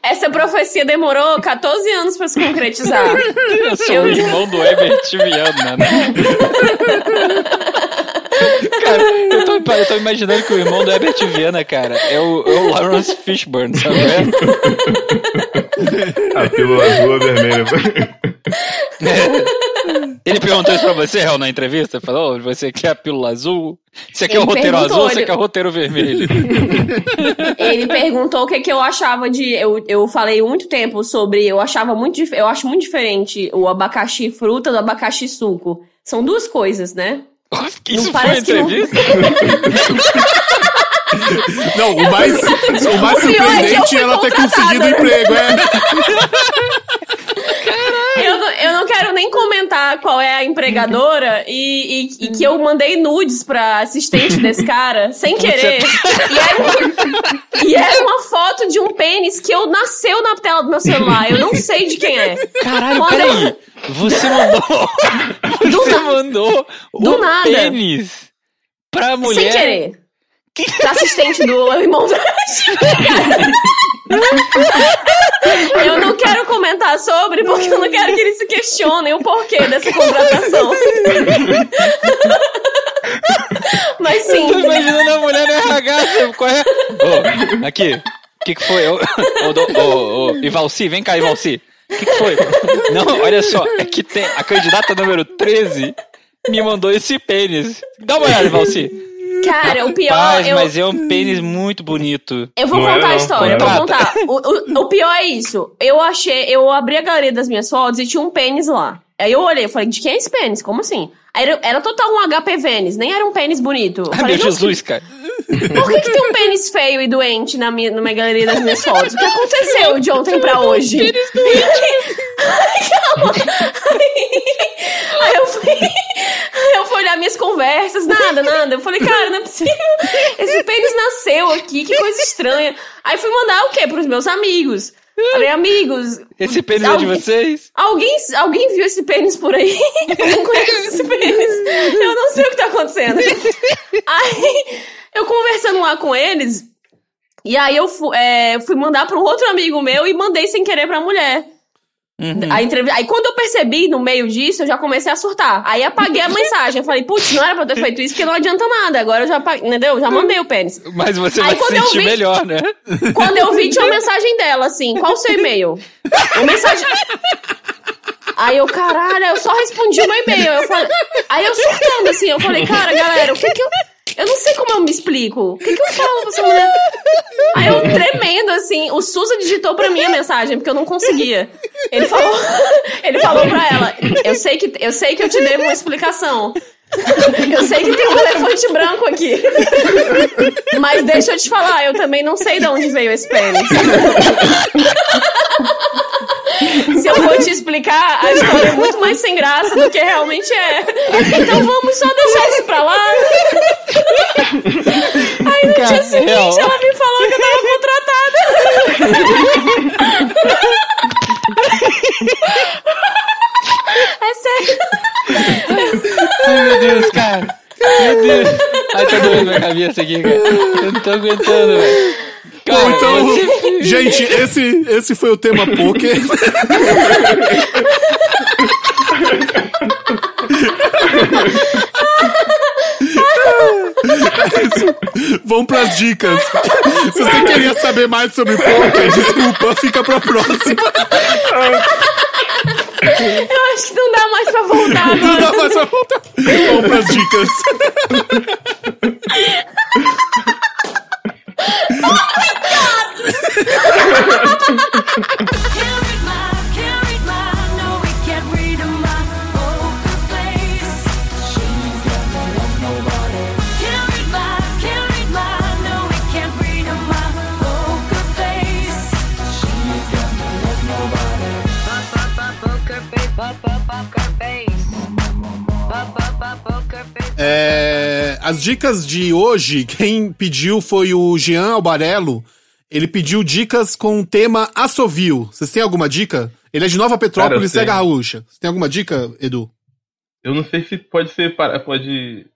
Essa profecia demorou 14 anos pra se concretizar. Eu sou o irmão do Herbert Vianna, né? Cara, eu tô imaginando que o irmão do Herbert Vianna, cara, é o Lawrence Fishburne, sabe? A pílula azul vermelha. Ele perguntou isso pra você, Hel, na entrevista? Falou, você quer a pílula azul? Você quer o roteiro azul ou você quer o roteiro vermelho? Ele perguntou o que eu achava de... Eu falei muito tempo sobre... Eu acho muito diferente o abacaxi fruta do abacaxi suco. São duas coisas, né? Isso foi uma entrevista? Não, o mais surpreendente é ela ter conseguido emprego, Eu não quero nem comentar qual é a empregadora e que eu mandei nudes pra assistente desse cara, sem querer. E era uma foto de um pênis que nasceu na tela do meu celular. Eu não sei de quem é. Caralho, peraí. Você mandou do nada. Pênis pra mulher. Sem querer. Da assistente do irmão Branco. Eu não quero comentar sobre, porque eu não quero que eles se questionem o porquê dessa contratação. Mas sim. Eu tô imaginando a mulher no RH. Oh, aqui. O que foi? Ivalci, vem cá, Ivalci. O que foi? Não, olha só. É que tem a candidata número 13 me mandou esse pênis. Dá uma olhada, Ivalci. Cara, rapaz, o pior... Mas é um pênis muito bonito. Eu vou contar a história, eu vou contar. O pior é isso. Eu abri a galeria das minhas fotos e tinha um pênis lá. Aí eu olhei, eu falei, de quem é esse pênis? Como assim? Aí era total um HP Vênis, nem era um pênis bonito. Eu falei, meu Jesus, cara. Por que tem um pênis feio e doente na minha galeria das minhas fotos? O que aconteceu de ontem pra hoje? Pênis doente. Aí eu fui... Eu fui olhar minhas conversas, nada. Eu falei, cara, não é possível. Esse pênis nasceu aqui, que coisa estranha. Aí fui mandar o quê? Pros meus amigos. Falei, amigos... Esse pênis é de vocês? Alguém viu esse pênis por aí? Eu não conheço esse pênis. Eu não sei o que tá acontecendo. Aí, eu conversando lá com eles, e aí eu fui mandar pra um outro amigo meu e mandei sem querer pra mulher. Uhum. Aí quando eu percebi no meio disso, eu já comecei a surtar. Aí apaguei a mensagem, eu falei, putz, não era pra eu ter feito isso, porque não adianta nada. Agora eu já apaguei, entendeu? Já mandei o pênis. Mas você aí, vai se sentir melhor, né? Quando eu vi, tinha uma mensagem dela, assim, qual o seu e-mail? Uma mensagem... Aí eu, caralho, eu só respondi o meu e-mail. Aí eu surtando, assim, eu falei, cara, galera, o que eu... Eu não sei como eu me explico. O que eu falo pra essa mulher? Aí eu tremendo, assim. O Susa digitou pra mim a mensagem, porque eu não conseguia. Ele falou pra ela, eu sei que eu te devo uma explicação. Eu sei que tem um elefante branco aqui. Mas deixa eu te falar, eu também não sei de onde veio esse pênis. Se eu for te explicar, a história é muito mais sem graça do que realmente é. Então vamos só deixar isso pra lá. Aí no dia seguinte ela me falou que eu tava contratada. É sério. Ai, meu Deus, cara. Meu Deus. Ai, tá doendo minha cabeça aqui, cara. Eu não tô aguentando, velho. Bom, então, gente, esse foi o tema Pôquer. Vamos pras dicas. Se você queria saber mais sobre Pôquer, desculpa, fica pra próxima. Eu acho que não dá mais pra voltar agora. Não dá mais pra voltar. Vamos pras dicas. Oh my God! As dicas de hoje, quem pediu foi o Jean Albarello. Ele pediu dicas com o tema assovio. Vocês têm alguma dica? Ele é de Nova Petrópolis, e é gaúcha. Você tem alguma dica, Edu? Eu não sei se pode ser...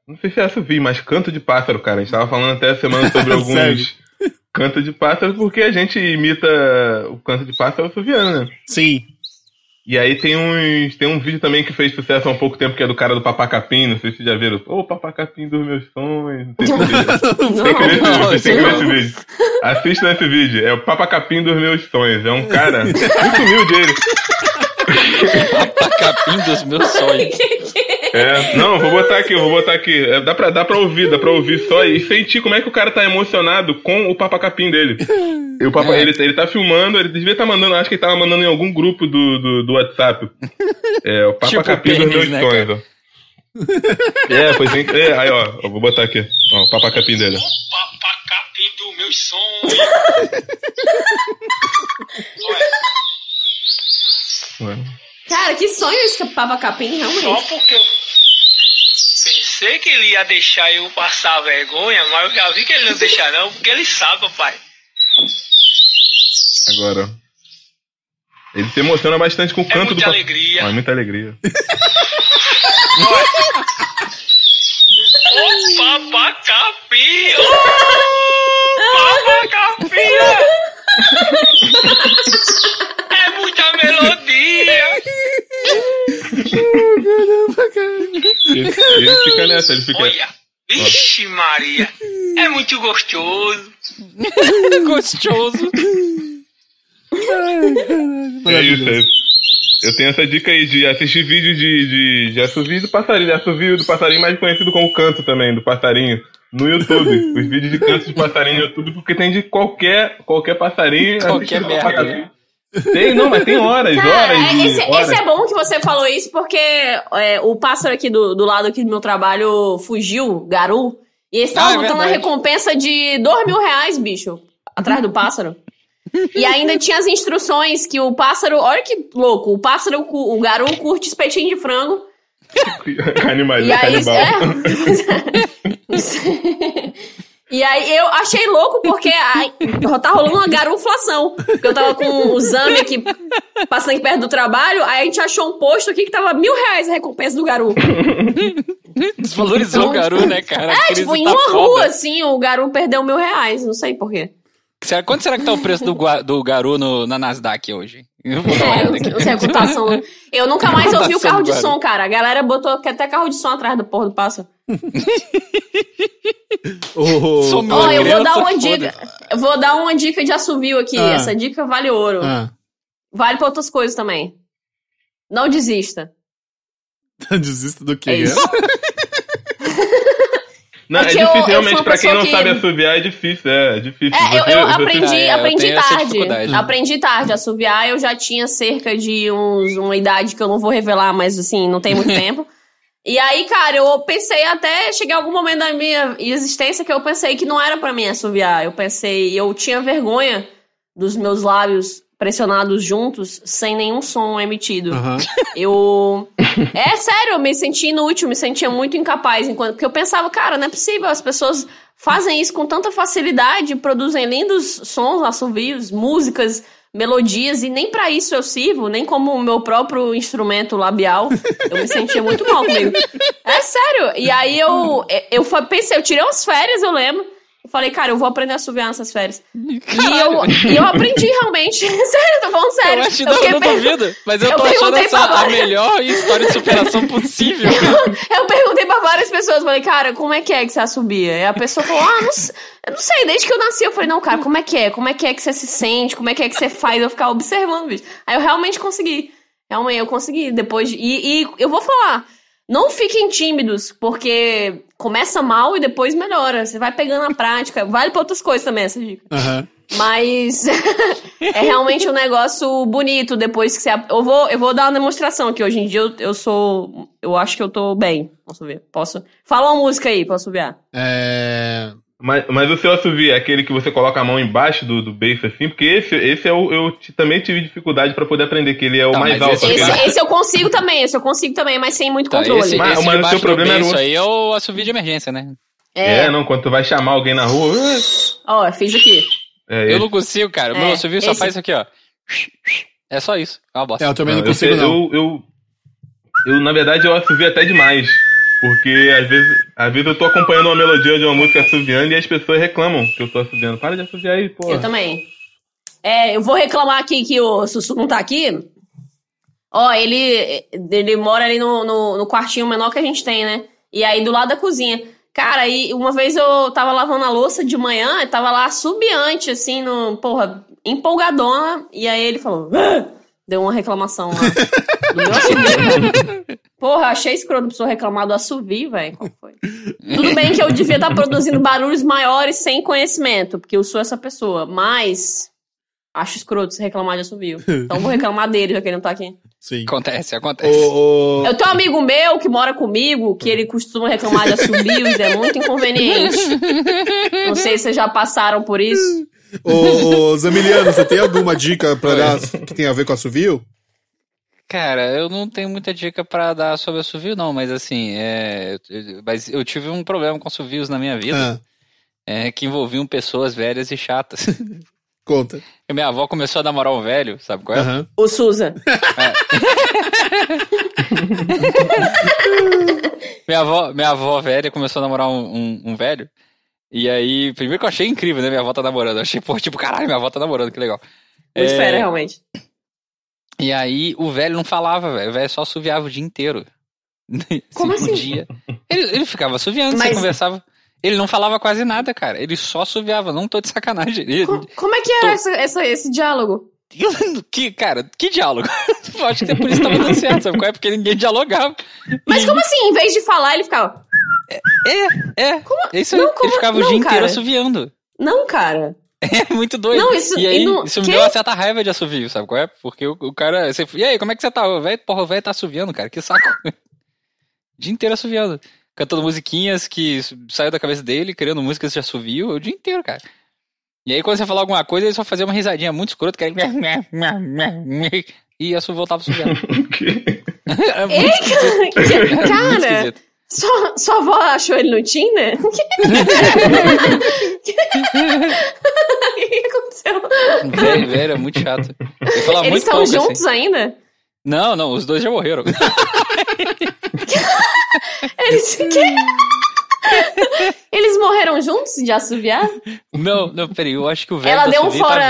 Não sei se é assovio, mas canto de pássaro, cara. A gente tava falando até a semana sobre alguns... Canto de pássaro, porque a gente imita o canto de pássaro assoviano, né? Sim. E aí tem um vídeo também que fez sucesso há um pouco tempo, que é do cara do Papacapim, não sei se vocês já viram. Ô, Papacapim dos meus sonhos. Não sei se tem que ver esse vídeo. Assistam esse vídeo. É o Papacapim dos meus sonhos. É um cara muito humilde ele. Papacapim dos meus sonhos. É, não, vou botar aqui. É, dá pra ouvir só e sentir como é que o cara tá emocionado com o papacapim dele. Ele tá filmando, ele devia estar mandando, acho que ele tava mandando em algum grupo do WhatsApp. É, o papacapim tipo dos meus sonhos, ó. Aí, ó, eu vou botar aqui. Ó, o papacapim dele. O papacapim dos meus sonhos. Ué. Cara, que sonho esse papacapim, realmente. Só porque eu pensei que ele ia deixar eu passar a vergonha, mas eu já vi que ele não deixar não, porque ele sabe, papai. Agora, ele se emociona bastante com o canto do papacapim. É muita alegria. Ô, papacapim! Ô, papacapim! É muita melodia! Caramba, cara. Ele fica nessa, ele fica... Olha, vixe Maria, é muito gostoso. Gostoso. Ai, caramba. É isso aí. Eu tenho essa dica aí de assistir vídeo de assovio do passarinho. Assovio do passarinho, mais conhecido como canto também, do passarinho. No YouTube, os vídeos de canto de passarinho no YouTube, porque tem de qualquer passarinho. Qualquer merda. Tem, não, mas tem horas, cara, horas. Esse é bom que você falou isso, porque o pássaro aqui do lado aqui do meu trabalho fugiu, garu, e eles estavam lutando a recompensa de R$2.000, bicho, atrás do pássaro. E ainda tinha as instruções que o pássaro, olha que louco, o garu curte espetinho de frango. Animais, canibal. E aí eu achei louco porque tá rolando uma garuflação. Porque eu tava com o Zami aqui passando aqui perto do trabalho, aí a gente achou um posto aqui que tava R$1.000 a recompensa do garu. Desvalorizou então, o garu, né, cara? É, tipo, em uma rua, assim, o garu perdeu R$1.000, não sei porquê. Quanto será que tá o preço do garu na Nasdaq hoje? Eu não sei, a cotação. Eu nunca mais ouvi o carro de som, cara. A galera botou até carro de som atrás do porra do pássaro. Eu vou dar uma dica de assovio aqui. Essa dica vale ouro. Vale pra outras coisas também. Não desista. Desista do quê? É isso. Não, é difícil, realmente, pra quem não sabe assoviar, é difícil. Eu aprendi tarde a assoviar. Eu já tinha cerca de uma idade que eu não vou revelar, mas assim, não tem muito tempo. E aí, cara, eu pensei até chegar algum momento da minha existência que eu pensei que não era pra mim assoviar. Eu tinha vergonha dos meus lábios pressionados juntos, sem nenhum som emitido. Uhum. É sério, eu me sentia inútil, me sentia muito incapaz. Porque eu pensava, cara, não é possível, as pessoas fazem isso com tanta facilidade, produzem lindos sons, assovios, músicas, melodias, e nem pra isso eu sirvo, nem como o meu próprio instrumento labial. Eu me sentia muito mal comigo. É sério, e aí eu pensei, eu tirei umas férias, eu lembro, falei, cara, eu vou aprender a assoviar nessas férias. E eu aprendi realmente. Sério, tô falando sério. Eu não duvido, mas eu tô achando essa a melhor história de superação possível. Eu perguntei pra várias pessoas, falei, cara, como é que você assobia? E a pessoa falou, eu não sei, desde que eu nasci. Eu falei, não, cara, como é que é? Como é que é que você se sente? Como é que você faz? Eu ficava observando, bicho. Aí eu realmente consegui. Depois de... E eu vou falar... Não fiquem tímidos, porque começa mal e depois melhora. Você vai pegando a prática. Vale pra outras coisas também essa dica. Uhum. Mas é realmente um negócio bonito depois que você... Eu vou dar uma demonstração aqui. Hoje em dia eu acho que eu tô bem. Posso ver? Fala uma música aí, posso ver? Mas o seu assovio é aquele que você coloca a mão embaixo do beiço, assim? Porque esse é o, também tive dificuldade pra poder aprender, que ele é o tá, mais alto. Esse eu consigo também, mas sem muito controle. Mas o seu problema é o... Isso aí é o assovio de emergência, né? Não, quando tu vai chamar alguém na rua... Ó, fiz aqui. Eu não consigo, cara. Meu assovio só faz isso aqui, ó. É só isso. É uma bosta. Eu também não consigo, não. Eu, na verdade, eu assovio até demais. Porque às vezes eu tô acompanhando uma melodia de uma música assoviando e as pessoas reclamam que eu tô assoviando. Para de assoviar aí, pô. Eu também. Eu vou reclamar aqui que o Sussu não tá aqui. Ó, ele mora ali no quartinho menor que a gente tem, né? E aí do lado da cozinha. Cara, e uma vez eu tava lavando a louça de manhã, eu tava lá assobiante, assim, no, porra, empolgadona. E aí ele falou... Deu uma reclamação lá. Porra, achei escroto a pessoa reclamar do assovio, velho. Qual foi? Tudo bem que eu devia estar produzindo barulhos maiores sem conhecimento, porque eu sou essa pessoa, mas acho escroto se reclamar de assovio. Então vou reclamar dele, já que ele não tá aqui. Sim. Acontece. Eu tenho um amigo meu que mora comigo, que ele costuma reclamar de assobios, é muito inconveniente. Não sei se vocês já passaram por isso. Ô, Zamiliano, você tem alguma dica pra dar que tem a ver com assovio? Cara, eu não tenho muita dica pra dar sobre assovio, não, mas assim, mas eu tive um problema com assovios na minha vida, que envolviam pessoas velhas e chatas. Conta. E minha avó começou a namorar um velho, sabe qual é? Uhum. O Susan. Minha avó velha começou a namorar um velho. E aí, primeiro que eu achei incrível, né? Minha avó tá namorando. Eu achei, pô, tipo, caralho, minha avó tá namorando, que legal. Muito fera, realmente. E aí, o velho não falava, velho. O velho só assoviava o dia inteiro. Como assim? Dia. Ele ficava assoviando, você conversava. Ele não falava quase nada, cara. Ele só assoviava, não tô de sacanagem. Como é que era esse diálogo? Que diálogo? Eu acho que por isso tava dando certo, sabe? Porque ninguém dialogava. Mas como assim? Em vez de falar, ele ficava... Como? Isso não, ele ficava o dia inteiro assoviando. Não, cara. É muito doido. Não, isso, e aí, não... isso me deu uma certa raiva de assovio, sabe qual é? Porque o cara... Você... E aí, como é que você tá? Porra, o velho tá assoviando, cara. Que saco. O dia inteiro assoviando. Cantando musiquinhas que saiu da cabeça dele, criando músicas de assovio. O dia inteiro, cara. E aí, quando você falava alguma coisa, ele só fazia uma risadinha muito escrota, que ele... E a sua voltava assoviando. É muito esquisito. Cara... É muito Sua avó achou ele no Tinder? O que aconteceu? Velho, é muito chato. Eles estão juntos assim. Ainda? Não, os dois já morreram. Eles morreram juntos de assoviar? Não, peraí, eu acho que o velho tá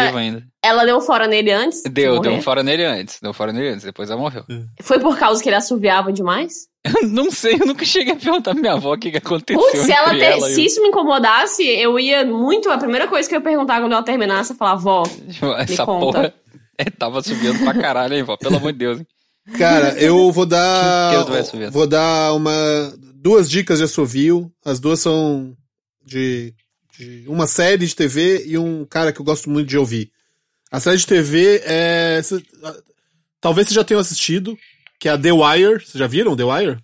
vivo ainda. Ela deu um fora nele antes? Deu um fora nele antes, depois ela morreu. Foi por causa que ele assoviava demais? Eu não sei, eu nunca cheguei a perguntar pra minha avó o que aconteceu. Se isso me incomodasse, eu ia muito... A primeira coisa que eu ia perguntar quando ela terminasse, eu ia falar, vó, essa porra tava subindo pra caralho, hein, vó? Pelo amor de Deus. Hein? Cara, eu vou dar duas dicas de assovio. As duas são de uma série de TV e um cara que eu gosto muito de ouvir. A série de TV é... Talvez vocês já tenham assistido. Que é a The Wire. Vocês já viram The Wire?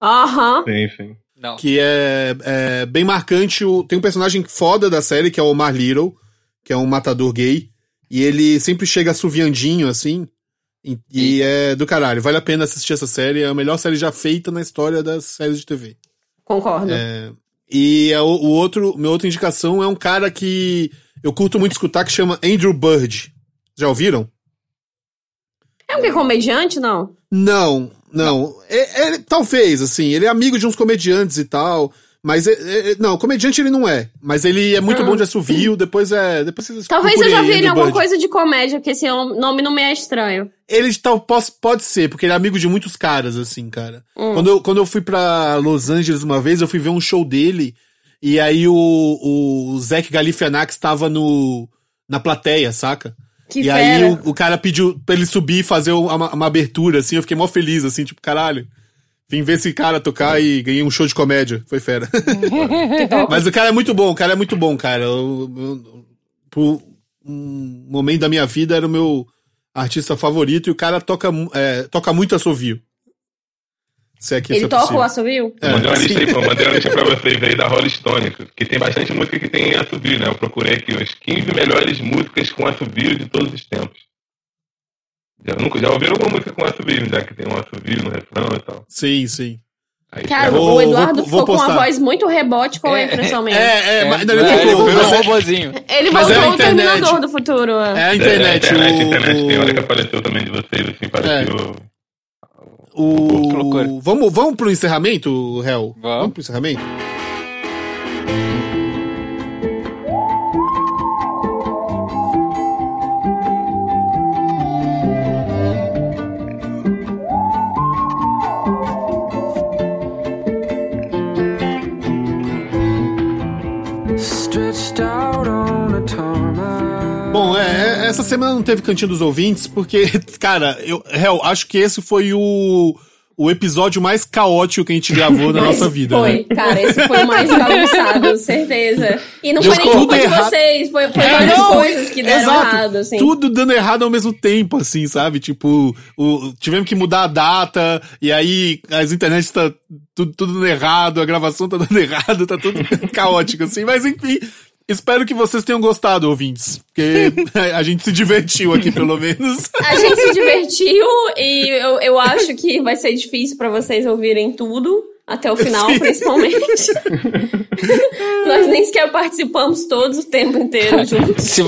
Aham. Sim. Não. Que é bem marcante. Tem um personagem foda da série, que é o Omar Little, que é um matador gay. E ele sempre chega assoviandinho, assim. E é do caralho. Vale a pena assistir essa série. É a melhor série já feita na história das séries de TV. Concordo. Minha outra indicação é um cara que eu curto muito escutar, que chama Andrew Bird. Já ouviram? É um comediante, não? Não. Talvez, assim, ele é amigo de uns comediantes e tal, mas... comediante ele não é, mas ele é muito bom de assovio, depois vocês... Talvez eu já vi ele em alguma coisa de comédia, porque esse nome não me é estranho. Ele pode ser, porque ele é amigo de muitos caras, assim, cara. Quando eu fui pra Los Angeles uma vez, eu fui ver um show dele, e aí o Zach Galifianakis tava na plateia, saca? Que e fera. Aí o cara pediu pra ele subir e fazer uma abertura, assim, eu fiquei mó feliz, assim, tipo, caralho, vim ver esse cara tocar e ganhei um show de comédia, foi fera. Mas o cara é muito bom, cara. Por um momento da minha vida era o meu artista favorito e o cara toca muito assovio. Se é que ele toca o assobio? É. Mandei uma lista aí, pô. Mandei uma lista pra vocês aí da Rolling Stone, que tem bastante música que tem assobio, né? Eu procurei aqui umas 15 melhores músicas com assobio de todos os tempos. Já ouviram alguma música com assobio, já que tem um assobio no refrão e tal? Sim, sim. Aí, cara, o Eduardo ficou com uma voz muito rebote, qual é a impressão mesmo? Mas não, ele voltou um robozinho. Ele voltou o Terminador do Futuro. É a internet. A internet tem hora que apareceu também de vocês, assim, pareceu... Vamos pro encerramento, Hel? Vamos pro encerramento? Bom, essa semana não teve Cantinho dos Ouvintes, porque, cara, eu acho que esse foi o episódio mais caótico que a gente gravou na nossa vida. Foi, né? Cara, esse foi o mais bagunçado, certeza. E não foi nem culpa de vocês, foi várias coisas que deram errado, assim. Tudo dando errado ao mesmo tempo, assim, sabe? Tipo, tivemos que mudar a data, e aí as internets tá tudo dando errado, a gravação tá dando errado, tá tudo caótico, assim, mas enfim... Espero que vocês tenham gostado, ouvintes. Porque a gente se divertiu aqui, pelo menos. A gente se divertiu e eu acho que vai ser difícil pra vocês ouvirem tudo. Até o final, sim, principalmente. Nós nem sequer participamos todos o tempo inteiro juntos. Se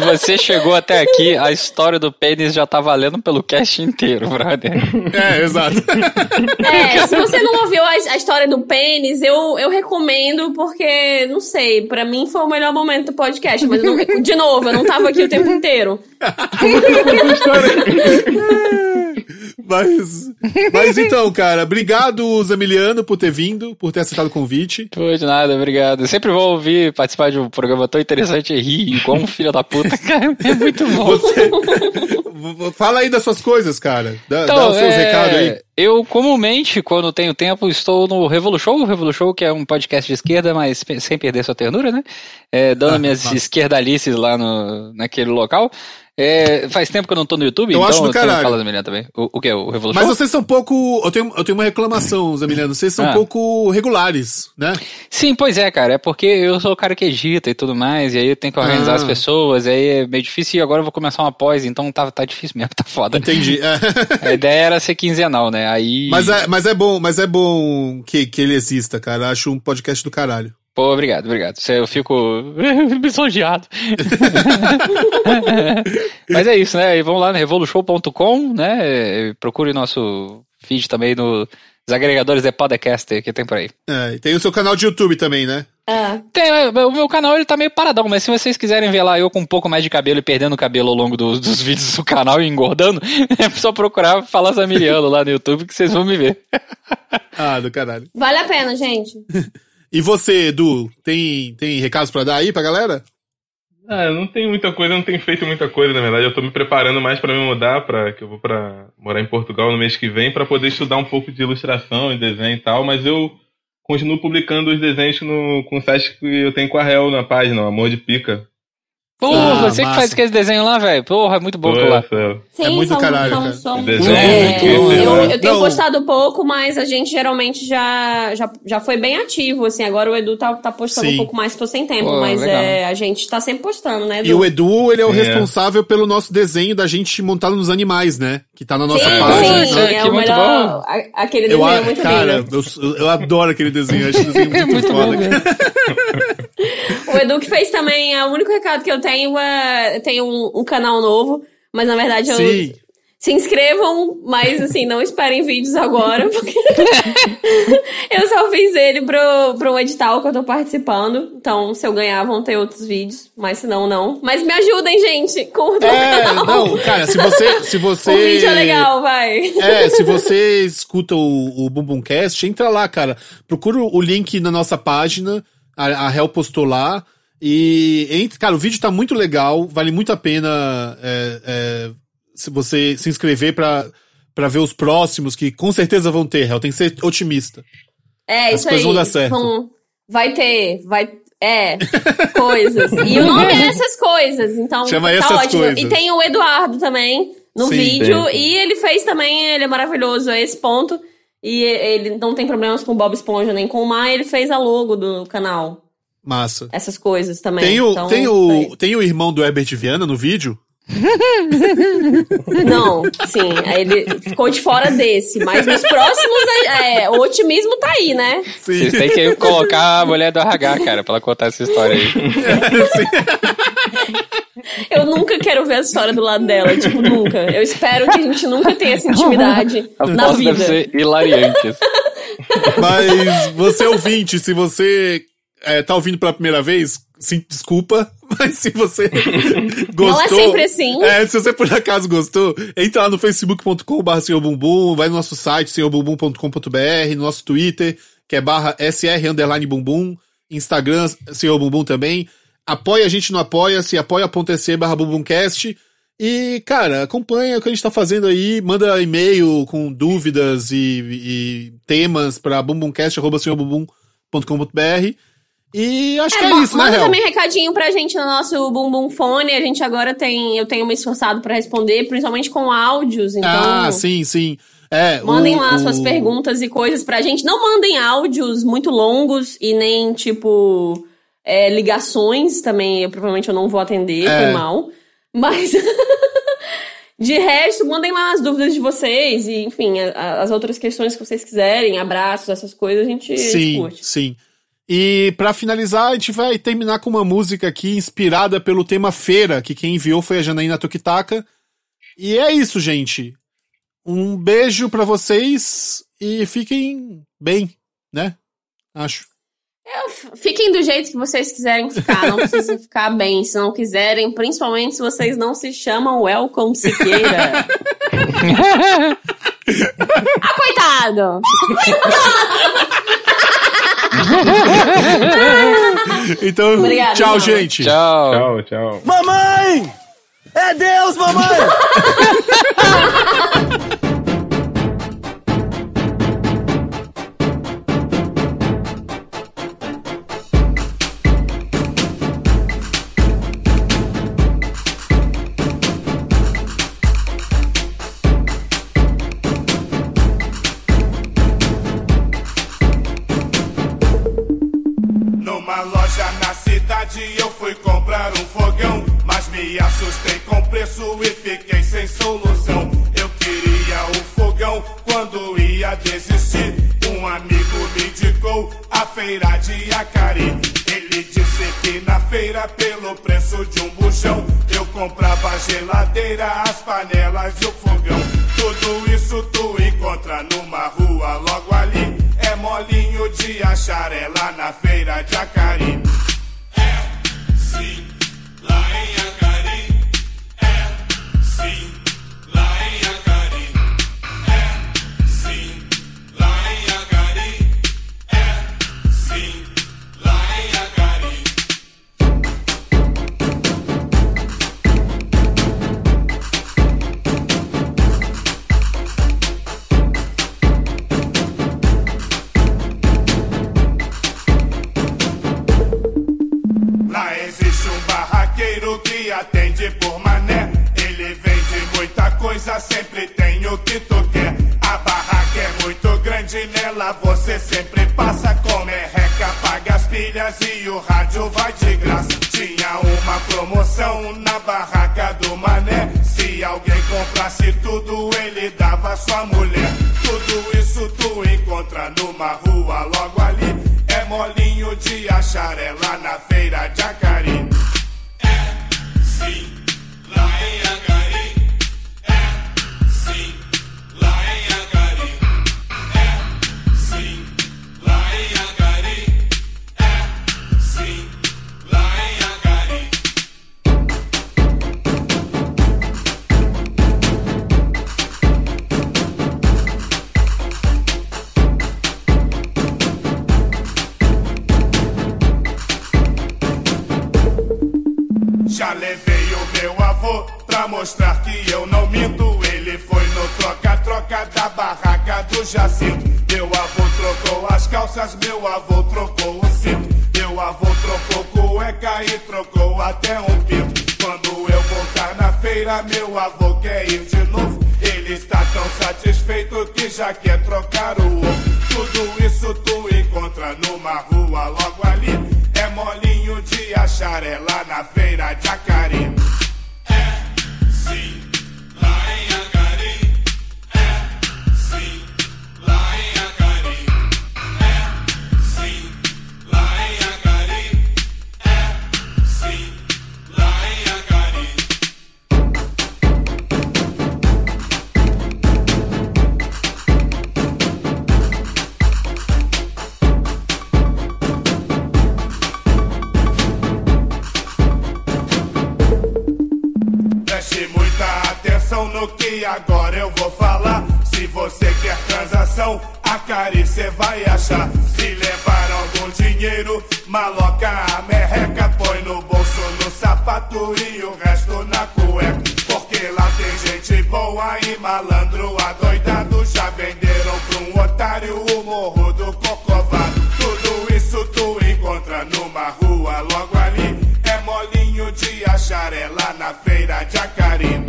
você chegou até aqui, a história do pênis já tá valendo pelo cast inteiro, brother. É, exato. Se você não ouviu a história do pênis, eu recomendo, porque, não sei, pra mim foi o melhor momento do podcast, mas eu não tava aqui o tempo inteiro. Mas então, cara, obrigado, Zamiliano, por ter vindo, por ter aceitado o convite. De nada, obrigado. Eu sempre vou ouvir, participar de um programa tão interessante e rir igual um filho da puta, cara. É muito bom. Fala aí das suas coisas, cara. Dá os seus recados aí. Eu, comumente, quando tenho tempo, estou no Revolu Show. O Revolu Show, que é um podcast de esquerda, mas sem perder sua ternura, né? Dando minhas esquerdalices lá naquele local. Faz tempo que eu não tô no YouTube, eu acho do caralho. Fala, Zamiliano, também. O que é o Revolução? Mas vocês são um pouco... Eu tenho uma reclamação, Zamiliano. Vocês são um pouco regulares, né? Sim, pois é, cara. É porque eu sou o cara que edita e tudo mais, e aí eu tenho que organizar as pessoas, e aí é meio difícil, e agora eu vou começar uma pós, então tá difícil mesmo, tá foda. Entendi. A ideia era ser quinzenal, né? Aí... Mas é bom que ele exista, cara. Acho um podcast do caralho. Pô, obrigado. Eu fico lisonjeado. Mas é isso, né? E vamos lá no revolushow.com, né? Procure nosso feed também nos agregadores de podcast que tem por aí. E tem o seu canal de YouTube também, né? O meu canal ele tá meio paradão, mas se vocês quiserem ver lá eu com um pouco mais de cabelo e perdendo cabelo ao longo dos vídeos do canal e engordando, é só procurar falar Zamiliano lá no YouTube que vocês vão me ver. Do caralho. Vale a pena, gente. E você, Edu, tem recados pra dar aí pra galera? Eu não tenho muita coisa, eu não tenho feito muita coisa, na verdade. Eu tô me preparando mais pra me mudar, que eu vou pra morar em Portugal no mês que vem, pra poder estudar um pouco de ilustração e desenho e tal, mas eu continuo publicando os desenhos com o site que eu tenho com a Hel na página, o Amor de Pica. Porra, você massa. Que faz aquele desenho lá, velho? Porra, é muito bom lá. Sim, é muito caralho, cara. Eu tenho postado pouco, mas a gente geralmente já foi bem ativo, assim. Agora o Edu tá postando um pouco mais, tô sem tempo, mas a gente tá sempre postando, né, Edu? E o Edu, ele é o responsável pelo nosso desenho da gente montado nos animais, né? Que tá na nossa página. Sim, é o muito melhor. Bom. Aquele desenho é muito lindo. Cara, eu adoro aquele desenho. Eu acho esse desenho muito foda. O Edu que fez também, o único recado que eu tenho é... Tem um canal novo, mas na verdade eu... Sim. Se inscrevam, mas assim, não esperem vídeos agora, porque eu só fiz ele pro edital que eu tô participando, então se eu ganhar vão ter outros vídeos, mas se não, não. Mas me ajudem, gente, curtam o canal. Não, cara, se você... O vídeo é legal, vai. Se você escuta o Bumbumcast, entra lá, cara, procura o link na nossa página, a Hel postou lá, e cara, o vídeo tá muito legal, vale muito a pena... Se você se inscrever pra ver os próximos, que com certeza vão ter, Hel. Tem que ser otimista. As isso aí. As coisas vão dar certo. Vai ter coisas. E o nome é Essas Coisas. Então, chama tá Essas Coisas. E tem o Eduardo também. no vídeo. Sim. E ele fez também, ele é maravilhoso a esse ponto. E ele não tem problemas com o Bob Esponja nem com o Mar, ele fez a logo do canal. Massa. Essas coisas também. Tem o irmão do Herbert Vianna no vídeo? Não, sim. Ele ficou de fora desse, mas nos próximos o otimismo tá aí, né? Sim. Vocês têm que colocar a mulher do RH, cara, pra ela contar essa história aí. Sim. Eu nunca quero ver a história do lado dela, tipo, nunca. Eu espero que a gente nunca tenha essa intimidade na vida. Deve ser hilariante. Mas você ouvinte, se você tá ouvindo pela primeira vez, sim, desculpa, mas se você gostou... Não é sempre assim. Se você por acaso gostou, entra lá no facebook.com/senhorbumbum, vai no nosso site, senhorbumbum.com.br, no nosso Twitter, que é /sr_bumbum, Instagram, senhorbumbum também. Apoia a gente no Apoia-se, apoia.se/bumbumcast. E, cara, acompanha o que a gente tá fazendo aí. Manda e-mail com dúvidas e temas pra bumbumcast@senhorbumbum.com.br. E acho que é isso, né, Manda também recadinho pra gente no nosso Bumbum Fone. A gente agora tem... Eu tenho me esforçado pra responder, principalmente com áudios. Então, sim. Mandem lá suas perguntas e coisas pra gente. Não mandem áudios muito longos e nem, tipo... ligações também, provavelmente eu não vou atender, foi mal. Mas, de resto, mandem lá as dúvidas de vocês e, enfim, as outras questões que vocês quiserem, abraços, essas coisas, a gente discute. Sim. E, pra finalizar, a gente vai terminar com uma música aqui inspirada pelo tema Feira, que quem enviou foi a Janaína Tokitaka. E é isso, gente. Um beijo pra vocês e fiquem bem, né? Acho. Fiquem do jeito que vocês quiserem ficar, não precisam ficar bem, se não quiserem, principalmente se vocês não se chamam Welcome Siqueira. Coitado! Então, obrigada, tchau, mamãe. Gente. Tchau. Mamãe! É Deus, mamãe! Eu fui comprar um fogão, mas me assustei com o preço e fiquei sem solução. Eu queria o fogão quando ia desistir. Um amigo me indicou a feira de Acari. Ele disse que na feira, pelo preço de um buchão, eu comprava a geladeira, as panelas e o fogão. Tudo isso tu encontra numa rua logo ali. É molinho de achar, é lá na feira de Acari. Sim, lá em Acari, sim, lá em Acari, sim, lá em Acari, sim, lá em Acari. Lá existe um barraqueiro que atende por mané. Ele vende muita coisa, sempre tem o que tu quer. A barraca é muito grande, nela você sempre passa. Come reca, paga as pilhas e o rádio vai de graça. Tinha uma promoção na barraca do mané. Se alguém comprasse tudo, ele dava sua mulher. Tudo isso tu encontra numa rua logo ali. É molinho de achar, é lá na feira de Acari. Sim, lá em Acari, sim, lá em Acari, sim, lá em Acari, sim, lá em Acari. Já levei o meu avô pra mostrar que eu não minto. Ele foi no troca-troca da barraca do Jacinto. Meu avô trocou as calças, meu avô trocou o cinto. Meu avô trocou cueca e trocou até um pinto. Quando eu voltar na feira, meu avô quer ir de novo. Ele está tão satisfeito que já quer trocar o ovo. Tudo isso tu encontra numa rua logo ali. É molinho de achar, é lá na feira de Acari. É sim, lá em Acari. É sim, lá em Acari. É sim, lá em Acari. É sim, lá em Acari. No que agora eu vou falar. Se você quer transação, Acari cê vai achar. Se levar algum dinheiro, maloca a merreca. Põe no bolso, no sapato e o resto na cueca. Porque lá tem gente boa e malandro adoidado. Já venderam pra um otário o morro do Cocovado. Tudo isso tu encontra numa rua logo ali. É molinho de achar, é lá na feira de Acari.